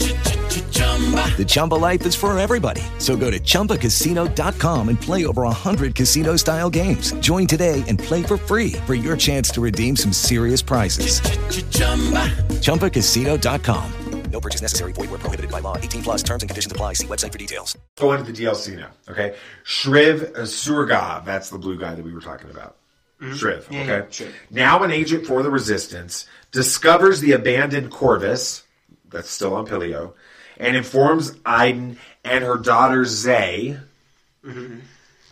The Chumba life is for everybody. So go to Chumba Casino dot com and play over one hundred casino-style games. Join today and play for free for your chance to redeem some serious prizes. Ch-ch-chumba. Chumba Casino dot com. No purchase necessary. Void where prohibited by law. eighteen plus terms and conditions apply. See website for details. Go into the D L C now, okay? Shriv Surgav, that's the blue guy that we were talking about. Mm-hmm. Shriv, okay? Yeah, sure. Now an agent for the Resistance, discovers the abandoned Corvus, that's still on Pilio, and informs Iden and her daughter, Zay. Mm-hmm.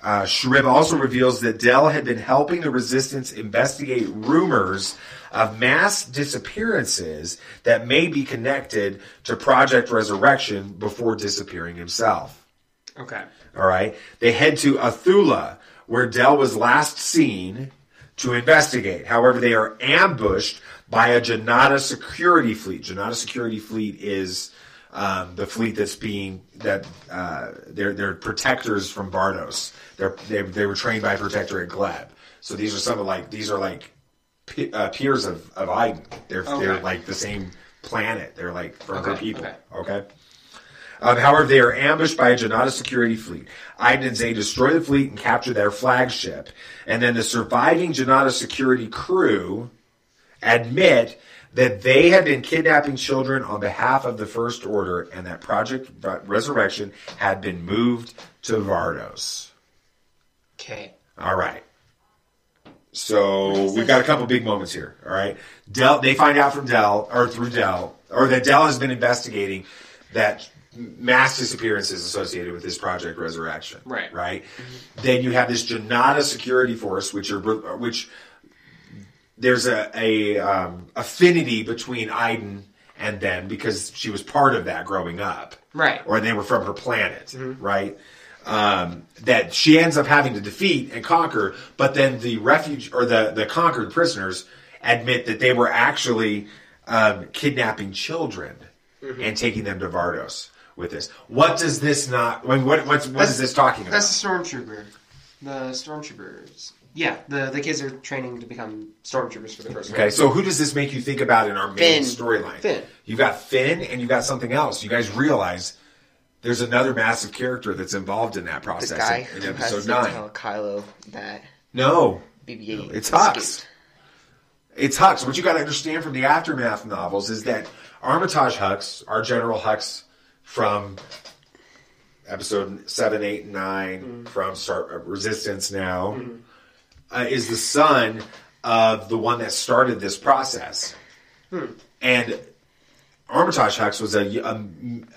Uh, Shriv also reveals that Del had been helping the Resistance investigate rumors of mass disappearances that may be connected to Project Resurrection before disappearing himself. Okay. All right. They head to Athula, where Del was last seen, to investigate. However, they are ambushed by a Janata security fleet. Janata security fleet is um, the fleet that's being that uh, they're they're protectors from Bardos. They're, they they were trained by Protectorate Gleb. So these are some of like these are like pe- uh, peers of of Iden. They're okay. they're like the same planet. They're like from okay. her people. Okay. okay? Um, however, they are ambushed by a Janata security fleet. Iden and Zey destroy the fleet and capture their flagship. And then the surviving Janata security crew admit that they have been kidnapping children on behalf of the First Order and that Project Resurrection had been moved to Vardos. Okay. All right. So we've got a couple big moments here. All right. Del, they find out from Del, or through Del, or that Del has been investigating that mass disappearances associated with this Project Resurrection. Right. Right? Mm-hmm. Then you have this Janata security force, which are which there's a, a um, affinity between Iden and them because she was part of that growing up. Right. Or they were from her planet. Mm-hmm. Right? Um, that she ends up having to defeat and conquer, but then the refuge or the, the conquered prisoners admit that they were actually um, kidnapping children mm-hmm. and taking them to Vardos. With this, what does this not? What what what's, what is this talking about? That's the stormtrooper, the stormtroopers. Yeah, the the kids are training to become stormtroopers for the first time. Okay, so who does this make you think about in our main storyline? Finn. You've got Finn, and you've got something else. You guys realize there's another massive character that's involved in that process. The guy in, in who episode has to nine. Tell Kylo that no, B B eight no, it's Hux. Escaped. It's Hux. What you got to understand from the Aftermath novels is that Armitage Hux, our General Hux. From episode seven, eight, and nine, mm-hmm. from Star uh, Resistance now, mm-hmm. uh, is the son of the one that started this process. Hmm. And Armitage Hux was a, a,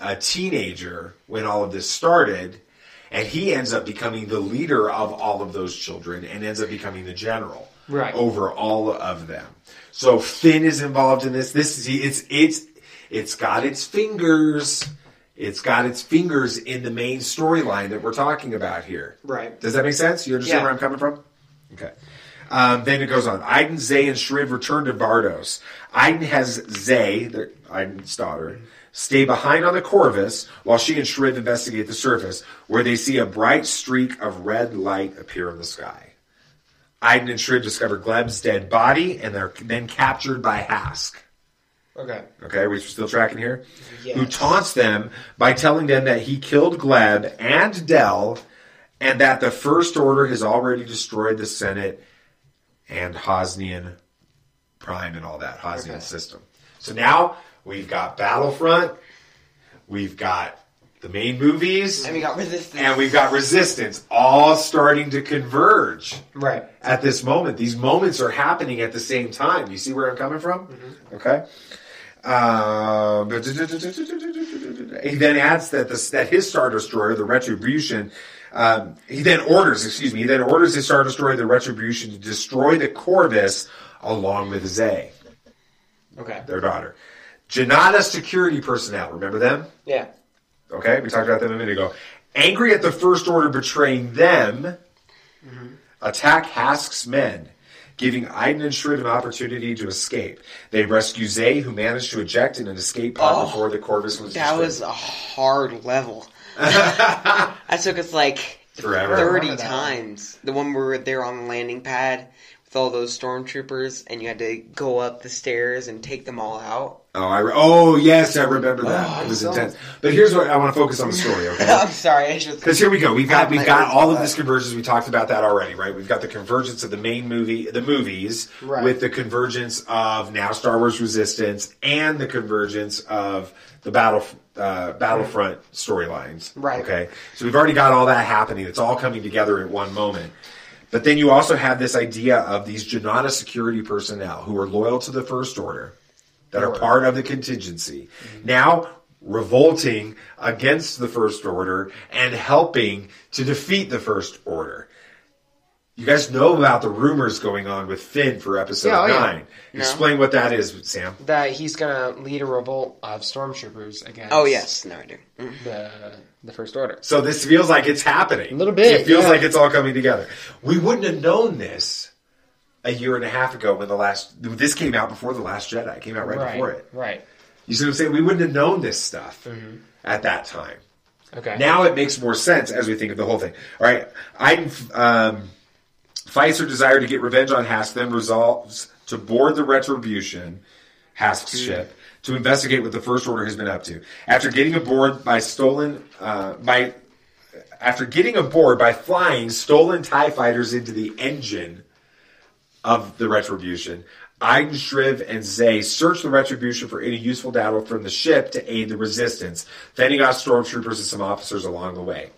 a teenager when all of this started, and he ends up becoming the leader of all of those children and ends up becoming the general right. over all of them. So Finn is involved in this. This is, it's it's it's got its fingers. It's got its fingers in the main storyline that we're talking about here. Right. Does that make sense? You understand yeah. where I'm coming from? Okay. Um, then it goes on. Iden, Zey, and Shriv return to Vardos. Iden has Zey, their, Iden's daughter, stay behind on the Corvus while she and Shriv investigate the surface, where they see a bright streak of red light appear in the sky. Iden and Shriv discover Gleb's dead body, and they're then captured by Hask. Okay. Okay, we're still tracking here? Yes. Who taunts them by telling them that he killed Gleb and Del and that the First Order has already destroyed the Senate and Hosnian Prime and all that, Hosnian okay. system. So now we've got Battlefront, we've got the main movies, and, we got Resistance. and we've got Resistance, all starting to converge right. at this moment. These moments are happening at the same time. You see where I'm coming from? Mm-hmm. Okay. Um, he then adds that the, that his Star Destroyer, the Retribution, um, he then orders, excuse me, he then orders his Star Destroyer, the Retribution, to destroy the Corvus along with Zey. Okay. Their daughter. Janata security personnel, remember them? Yeah. Okay, we talked about them a minute ago. Angry at the First Order betraying them, mm-hmm. attack Hask's men, giving Iden and Shriv an opportunity to escape. They rescue Zey, who managed to eject in an escape pod oh, before the Corvus was destroyed. That was a hard level. That took us like Forever. thirty times. The one where we were there on the landing pad with all those stormtroopers, and you had to go up the stairs and take them all out. Oh, I re- oh yes, I remember that. Oh, it was so intense. But here's what I want to focus on the story. Okay, I'm sorry, because here we go. We've got we've got all of this convergence. We talked about that already, right? We've got the convergence of the main movie, the movies, right. with the convergence of now Star Wars Resistance and the convergence of the battle uh, Battlefront storylines. Right. Okay, so we've already got all that happening. It's all coming together at one moment. But then you also have this idea of these Janata security personnel who are loyal to the First Order. That are part of the contingency. Mm-hmm. Now revolting against the First Order and helping to defeat the First Order. You guys know about the rumors going on with Finn for episode yeah, oh nine. Yeah. Explain no. what that is, Sam. That he's going to lead a revolt of stormtroopers against... Oh, yes. No, I do. The the First Order. So this feels like it's happening. A little bit. It feels yeah. like it's all coming together. We wouldn't have known this a year and a half ago when the last... This came out before The Last Jedi. It came out right, right before it. Right. You see what I'm saying? We wouldn't have known this stuff mm-hmm. at that time. Okay. Now it makes more sense as we think of the whole thing. All right. I'm... Um, Fights or desire to get revenge on Hask then resolves to board the Retribution, Hask's mm-hmm. ship, to investigate what the First Order has been up to. After getting aboard by stolen, uh, by after getting aboard by flying stolen TIE fighters into the engine of the Retribution, Aiden, Shriv, and Zey search the Retribution for any useful data from the ship to aid the Resistance, fending off stormtroopers and some officers along the way.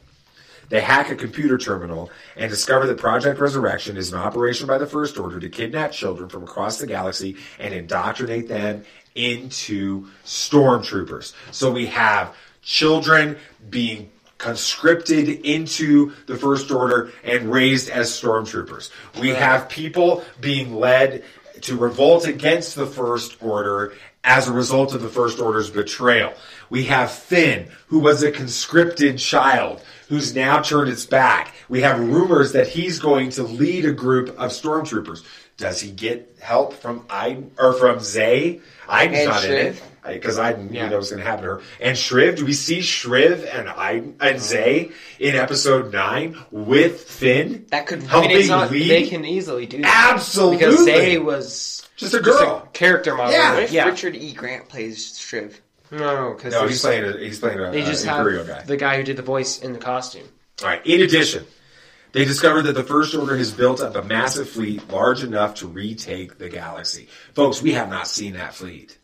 They hack a computer terminal and discover that Project Resurrection is an operation by the First Order to kidnap children from across the galaxy and indoctrinate them into stormtroopers. So we have children being conscripted into the First Order and raised as stormtroopers. We have people being led to revolt against the First Order as a result of the First Order's betrayal. We have Finn, who was a conscripted child, who's now turned its back. We have rumors that he's going to lead a group of stormtroopers. Does he get help from Aiden or from Zey? Aiden's not Shriv. in it because Aiden yeah. knew that was going to happen to her. And Shriv, do we see Shriv and Aiden and Zey in episode nine with Finn? That could help lead. They can easily do that. Absolutely, because Zey was just a girl, just a character model. Yeah. What if yeah. Richard E. Grant plays Shriv? No, because no, he's playing a, he's playing a they just uh, Imperial have guy. The guy who did the voice in the costume. All right. In addition, they discovered that the First Order has built up a massive fleet large enough to retake the galaxy. Folks, we have not seen that fleet.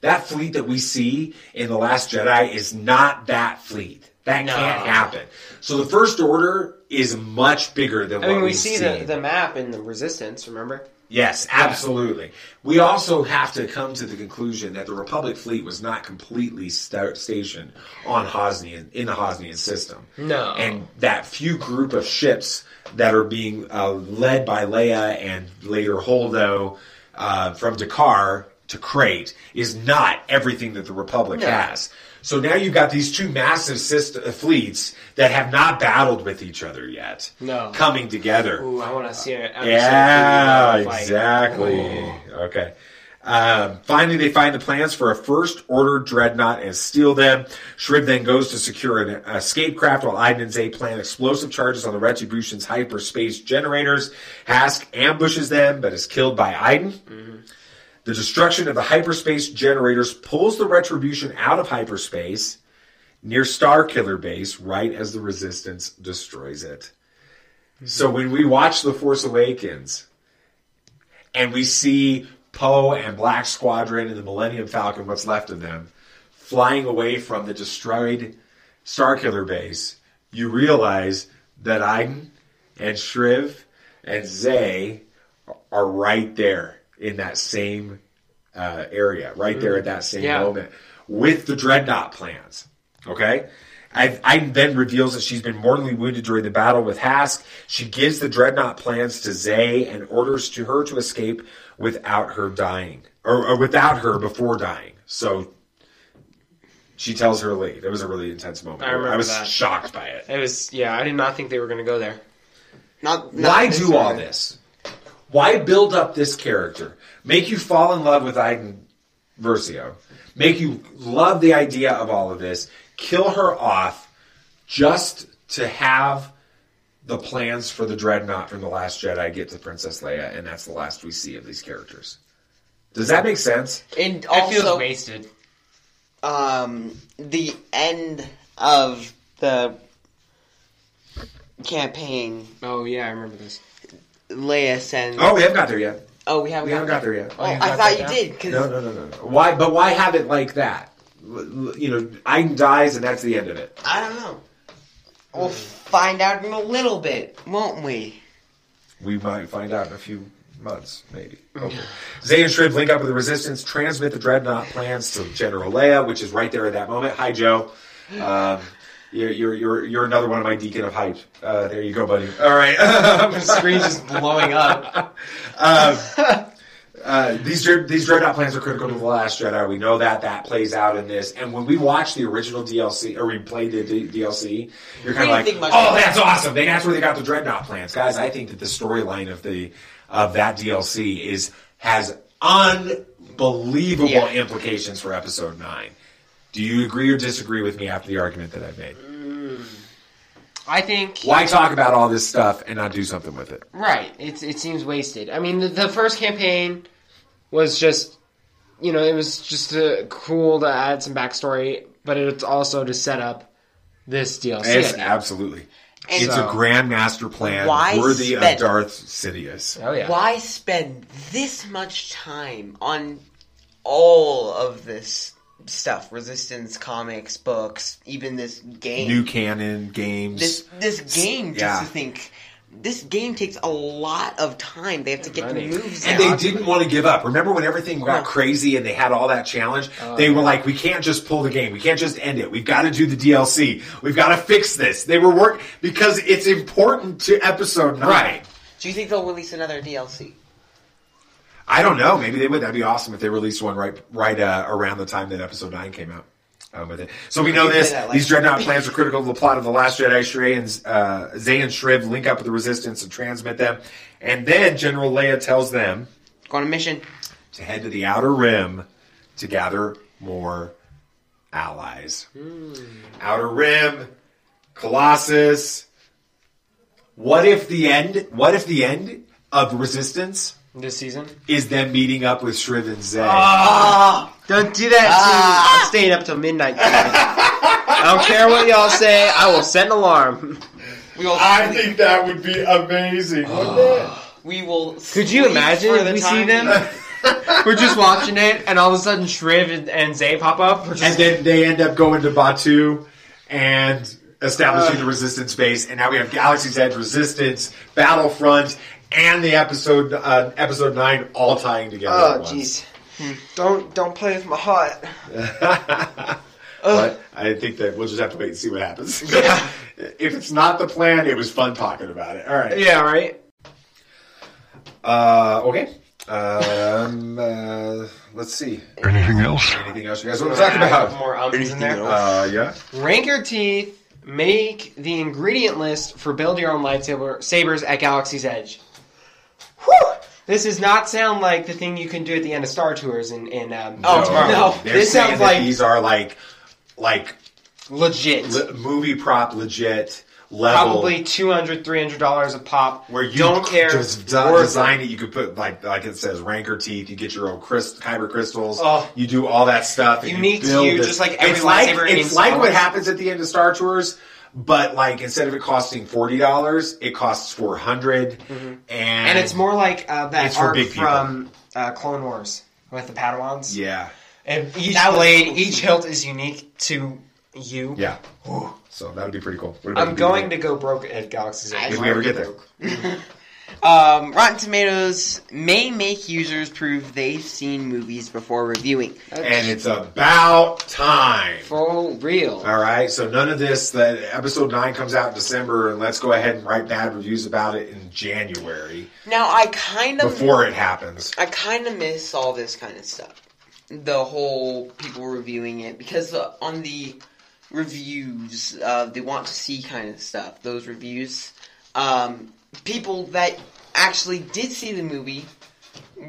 That fleet that we see in The Last Jedi is not that fleet. That no. can't happen. So the First Order is much bigger than I what mean, we see. I mean, we see the, the map in the Resistance, remember? Yes, absolutely. We also have to come to the conclusion that the Republic fleet was not completely st- stationed on Hosnian in the Hosnian system. No, and that few group of ships that are being uh, led by Leia and later Holdo uh, from Dakar to Crate is not everything that the Republic no. has. So now you've got these two massive system, uh, fleets that have not battled with each other yet. No. Coming together. Ooh, I want to see it. Yeah, exactly. Ooh. Okay. Um, finally, they find the plans for a First Order dreadnought and steal them. Shriv then goes to secure an escape craft while Aiden and Zey plant explosive charges on the Retribution's hyperspace generators. Hask ambushes them but is killed by Aiden. Mm-hmm. The destruction of the hyperspace generators pulls the Retribution out of hyperspace near Starkiller Base right as the Resistance destroys it. Mm-hmm. So when we watch The Force Awakens and we see Poe and Black Squadron and the Millennium Falcon, what's left of them, flying away from the destroyed Starkiller Base, you realize that Aiden and Shriv and Zey are right there. In that same uh, area, right there at that same yeah. moment, with the dreadnought plans. Okay? Aiden then reveals that she's been mortally wounded during the battle with Hask. She gives the dreadnought plans to Zey and orders to her to escape without her dying, or, or without her before dying. So she tells her to leave. It was a really intense moment. I remember I was that. shocked by it. It was, yeah, I did not think they were going to go there. Not, not Why do all this? Why build up this character? Make you fall in love with Aiden Versio. Make you love the idea of all of this. Kill her off just to have the plans for the Dreadnought from The Last Jedi get to Princess Leia, and that's the last we see of these characters. Does that make sense? And also, it feels wasted. Um, the end of the campaign. Oh, yeah, I remember this. Leia sends... Oh, we haven't got there yet. Oh, we haven't, we got, haven't got there yet. Oh, I thought you now? did. Cause... No, no, no, no. Why? But why have it like that? You know, Aiden dies and that's the end of it. I don't know. We'll find out in a little bit, won't we? We might find out in a few months, maybe. Okay. Zey and Shriv link up with the Resistance, transmit the Dreadnought plans to General Leia, which is right there at that moment. Hi, Joe. Um... You're you're you're you're another one of my deacon of hype. Uh, there you go, buddy. All right, the screen's just blowing up. Um, Uh, these these Dreadnought plans are critical to The Last Jedi. We know that that plays out in this. And when we watch the original D L C, or we played the D- DLC, you're kind of like, oh, that's awesome. They, that's where they got the Dreadnought plans. Guys, I think that the storyline of the of that D L C is has unbelievable yeah. implications for Episode nine. Do you agree or disagree with me after the argument that I've made? I think... Why talk about all this stuff and not do something with it? Right. It, it seems wasted. I mean, the, the first campaign was just, you know, it was just uh, cool to add some backstory, but it's also to set up this D L C. Yes, absolutely. And it's so, a grand master plan worthy spend, of Darth Sidious. Oh, yeah. Why spend this much time on all of this stuff, resistance, comics, books, even this game, new canon games, this this game just yeah. to think this game takes a lot of time. They have to get Money. moves and out. They didn't want to give up. Remember when everything got crazy and they had all that challenge? Uh, they were like, we can't just pull the game, we can't just end it, we've got to do the D L C, we've got to fix this. They were work because it's important to Episode nine. Right. Do you think they'll release another D L C? I don't know. Maybe they would. That'd be awesome if they released one right right uh, around the time that Episode nine came out. Um, with it. So we know this. These Dreadnought plans are critical to the plot of The Last Jedi. Shrey and, uh, Zey and Shriv link up with the Resistance and transmit them. And then General Leia tells them... Go on a mission. To head to the Outer Rim to gather more allies. Mm. Outer Rim, Colossus. What if the end... What if the end of Resistance... This season? Is them meeting up with Shriv and Zey. Oh, don't do that to me. I'm staying up till midnight. I don't care what y'all say. I will set an alarm. We will I sleep. think that would be amazing. Oh. We will Could you imagine if we see them? We're just watching it, and all of a sudden Shriv and, and Zey pop up. Just... And then they end up going to Batuu and establishing uh, the Resistance base. And now we have Galaxy's Edge, Resistance, Battlefront, and the episode uh, episode nine all tying together. Oh jeez. Hmm. Don't don't play with my heart. But I think that we'll just have to wait and see what happens. Yeah. If it's not the plan, it was fun talking about it. All right. Yeah, right. Uh okay. Um uh, let's see. Anything else? Anything else you guys want to talk about? More ums in there. Uh yeah. Rank your teeth. Make the ingredient list for build your own lightsaber sabers at Galaxy's Edge. Whew! This does not sound like the thing you can do at the end of Star Tours in, in um, no, oh tomorrow. No, They're this sounds like these are like like legit le- movie prop legit level, probably two hundred dollars, three hundred dollars a pop. Where you don't care just design it. it, you could put like like it says ranker teeth. You get your own crystal, kyber crystals. Oh, you do all that stuff. And unique you to you, this. just like every lightsaber. It's like, it's like what happens at the end of Star Tours. But like instead of it costing forty dollars, it costs four hundred, mm-hmm. and and it's more like uh, that arc from uh, Clone Wars with the Padawans. Yeah, and each that blade, was, each hilt is unique to you. Yeah, Ooh. so that would be pretty cool. I'm going right? to go broke at Galaxy's Edge. If we ever get there. um, Rotten Tomatoes may make users prove they've seen movies before reviewing. That's and it's about time. For real. All right, so none of this, that Episode nine comes out in December, and let's go ahead and write bad reviews about it in January. Now, I kind of... Before it happens. I kind of miss all this kind of stuff. The whole people reviewing it, because uh, on the... reviews, uh, they want to see kind of stuff, those reviews. Um, people that actually did see the movie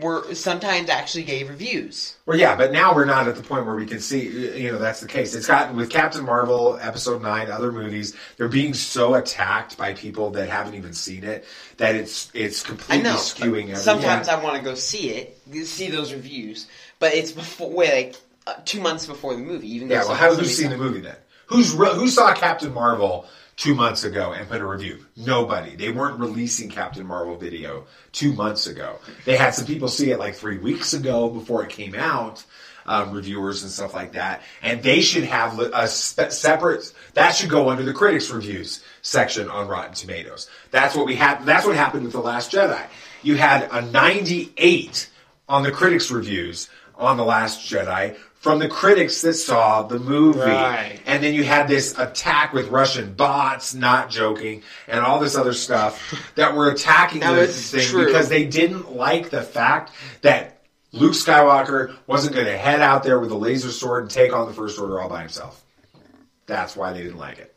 were sometimes actually gave reviews. Well, yeah, but now we're not at the point where we can see, you know, that's the case. It's gotten with Captain Marvel, Episode nine, other movies, they're being so attacked by people that haven't even seen it that it's it's completely I know, skewing everything. Sometimes yeah. I want to go see it, see those reviews, but it's before, where, like, uh, two months before the movie. Even though yeah, well, how have you seen the movie then? Who's re- who saw Captain Marvel two months ago and put a review? Nobody. They weren't releasing Captain Marvel video two months ago. They had some people see it like three weeks ago before it came out, um, reviewers and stuff like that. And they should have a spe- separate. That should go under the critics' reviews section on Rotten Tomatoes. That's what we had. That's what happened with The Last Jedi. You had a ninety-eight on the critics' reviews on The Last Jedi. From the critics that saw the movie. Right. And then you had this attack with Russian bots, not joking, and all this other stuff that were attacking this thing true. because they didn't like the fact that Luke Skywalker wasn't going to head out there with a laser sword and take on the First Order all by himself. That's why they didn't like it.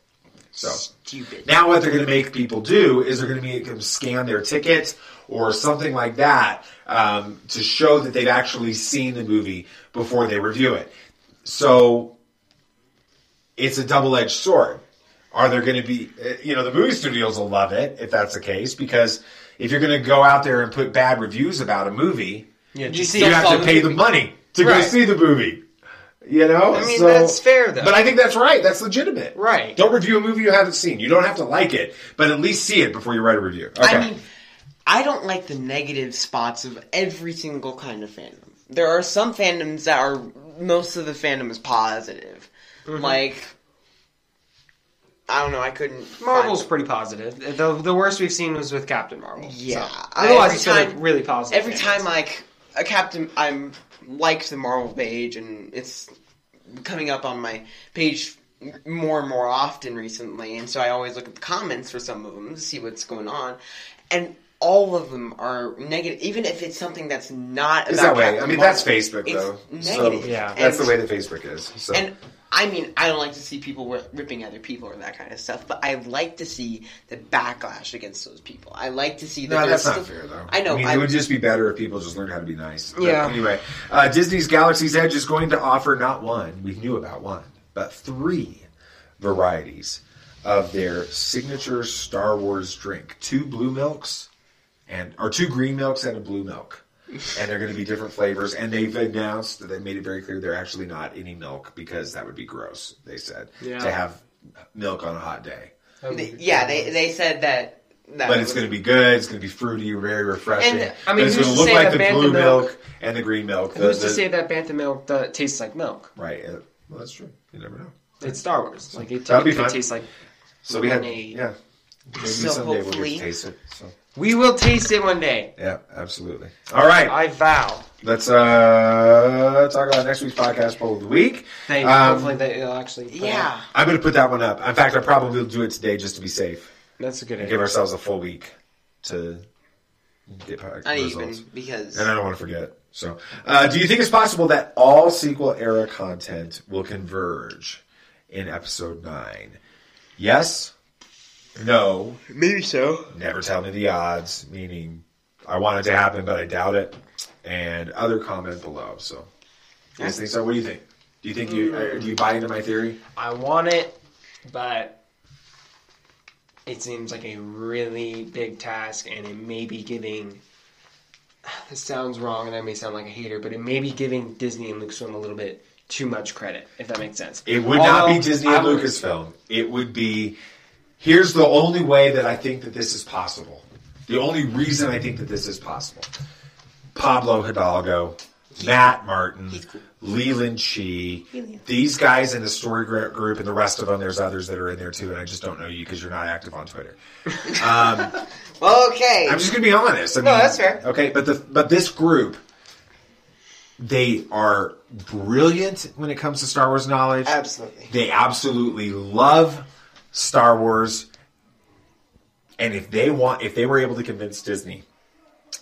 So stupid. Now what they're going to make people do is they're going to make them scan their ticket or something like that um, to show that they've actually seen the movie before they review it. So it's a double-edged sword. Are there going to be, you know, the movie studios will love it if that's the case, because if you're going to go out there and put bad reviews about a movie, yeah, you, you have to pay the, the money to right. go see the movie. You know? I mean, so, that's fair, though. But I think that's right. That's legitimate. Right. Don't review a movie you haven't seen. You don't have to like it, but at least see it before you write a review. Okay. I mean, I don't like the negative spots of every single kind of fandom. There are some fandoms that are, most of the fandom is positive. Mm-hmm. Like, I don't know, I couldn't... Marvel's pretty positive. The, the worst we've seen was with Captain Marvel. Yeah. So. Otherwise, it's been really positive. Every time, like, a Captain... I'm... like the Marvel page, and it's coming up on my page more and more often recently, and so I always look at the comments for some of them to see what's going on, and all of them are negative, even if it's something that's not it's about that way. Captain I mean, Marvel, that's Facebook, though. It's negative. So, yeah, that's and, the way that Facebook is. So. And, I mean, I don't like to see people ripping other people or that kind of stuff, but I like to see the backlash against those people. I like to see that. No, that's not still, fair, though. I know. I mean, I, it would just be better if people just learned how to be nice. But yeah. Anyway, uh, Disney's Galaxy's Edge is going to offer not one, we knew about one, but three varieties of their signature Star Wars drink. Two blue milks, and or two green milks and a blue milk. And they're going to be different flavors. And they've announced that they made it very clear they're actually not any milk because that would be gross, they said, yeah. to have milk on a hot day. They, yeah, they they said that. that but it's going to be good. It's going to be fruity, very refreshing. And, I mean, but it's going to look like the blue milk, milk and the green milk. The, who's the, to say that Bantha milk uh, tastes like milk? Right. Well, that's true. You never know. It's Star Wars. So, like it, that'd be it fun. Tastes like so we had, yeah. Maybe so someday hopefully. We'll get to taste it. So. We will taste it one day. Yeah, absolutely. All right. I vow. Let's uh, talk about next week's podcast poll of the week. Thank you. Um, Hopefully that it'll actually... Yeah. Up. I'm going to put that one up. In fact, I probably will do it today just to be safe. That's a good idea. Give ourselves a full week to get podcast Not results. Even, because... And I don't want to forget. So, uh, do you think it's possible that all sequel-era content will converge in Episode nine? Yes. No. Maybe so. Never tell me the odds, meaning I want it to happen, but I doubt it. And other comment below. So, you guys think so? What do you think? Do you think you uh, do you buy into my theory? I want it, but it seems like a really big task, and it may be giving. This sounds wrong, and I may sound like a hater, but it may be giving Disney and Lucasfilm a little bit too much credit, if that makes sense. It would Although, not be Disney and would, Lucasfilm. It would be. Here's the only way that I think that this is possible. The only reason I think that this is possible. Pablo Hidalgo, Matt Martin, Leland Chi, these guys in the story group and the rest of them, there's others that are in there too, and I just don't know you because you're not active on Twitter. Um, well, okay. I'm just going to be honest. I mean, no, that's fair. Okay, but the but this group, they are brilliant when it comes to Star Wars knowledge. Absolutely. They absolutely love Star Wars, and if they want, if they were able to convince Disney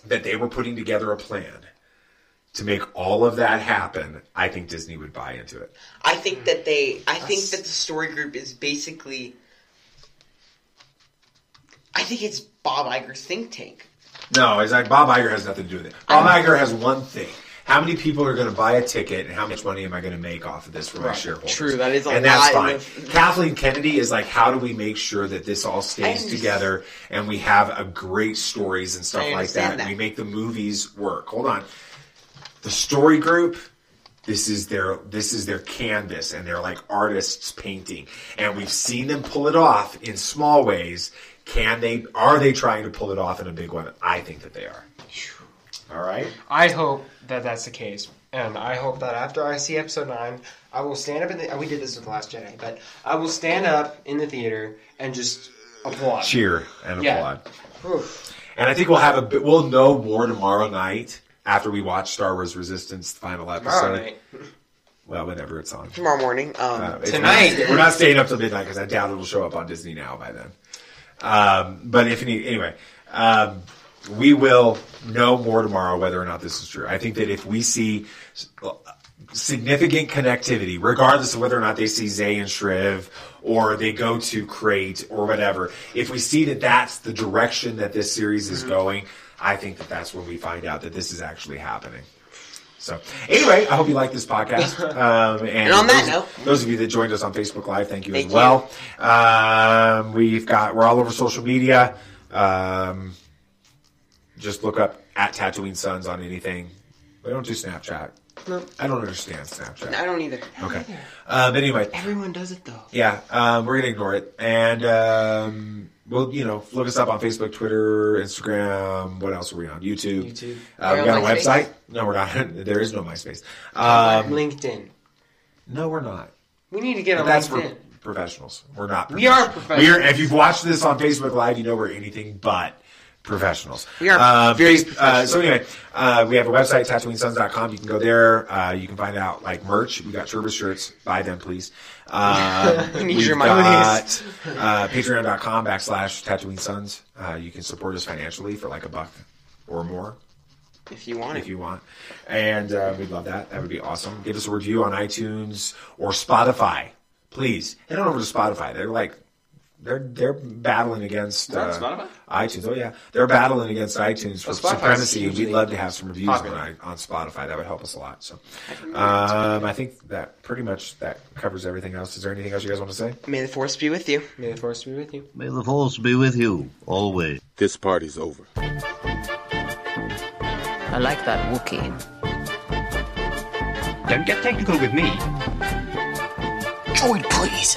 that they were putting together a plan to make all of that happen, I think Disney would buy into it. I think that they, I That's... think that the story group is basically, I think it's Bob Iger's think tank. No, it's like Bob Iger has nothing to do with it. Bob I'm... Iger has one thing. How many people are going to buy a ticket, and how much money am I going to make off of this for right. my shareholders? True, that is a and lot. And that's fine. Of... Kathleen Kennedy is like, how do we make sure that this all stays together, and we have a great stories and stuff like that, that, and we make the movies work? Hold on. The story group, this is their this is their canvas, and they're like artists painting. And we've seen them pull it off in small ways. Can they? Are they trying to pull it off in a big one? I think that they are. All right. I hope that that's the case, and I hope that after I see episode nine, I will stand up in the. We did this with The Last Jedi, but I will stand up in the theater and just applaud, cheer, and yeah. applaud. Oof. And I think we'll have a bit. We'll know more tomorrow night after we watch Star Wars Resistance, the final episode. Tomorrow night. Well, whenever it's on. Tomorrow morning. Um, uh, tonight. Not, we're not staying up till midnight because I doubt it'll show up on Disney Now by then. Um, but if any, anyway. Um, we will know more tomorrow whether or not this is true. I think that if we see significant connectivity, regardless of whether or not they see Zay and Shriv or they go to Crate or whatever, if we see that that's the direction that this series is going, I think that that's when we find out that this is actually happening. So, anyway, I hope you like this podcast. Um, and, and on that those, note, those of you that joined us on Facebook Live, thank you thank as well. You. Um, we've got we're all over social media. Um, just look up at Tatooine Sons on anything. We don't do Snapchat. No. I don't understand Snapchat. No, I don't either. Okay. Um, anyway, everyone does it though. Yeah, um, we're gonna ignore it, and um, well, you know, look us up on Facebook, Twitter, Instagram. What else are we on? YouTube. YouTube. Uh, we got a website. No, we're not. There is no MySpace. Um, LinkedIn. No, we're not. We need to get on LinkedIn. That's for professionals. We're not. Professionals. We are professionals. We are, if you've watched this on Facebook Live, you know we're anything but professionals. We are uh, very uh, so anyway, uh, we have a website, Tatooine Sons dot com. You can go there. Uh, you can find out like merch. We got Turbis shirts. Buy them, please. Uh, we need your money. Uh, Patreon dot com backslash Tatooine Sons. Uh, you can support us financially for like a buck or more. If you want. If you want. And uh, we'd love that. That would be awesome. Give us a review on iTunes or Spotify, please. Head on over to Spotify. They're like They're they're battling against uh, iTunes. Oh yeah, they're battling against iTunes for oh, supremacy. We'd love to have some reviews popular. on on Spotify. That would help us a lot. So, um, I think that pretty much that covers everything else. Is there anything else you guys want to say? May the Force be with you. May the Force be with you. May the Force be with you always. This party's over. I like that Wookiee. Don't get technical with me. Join, please.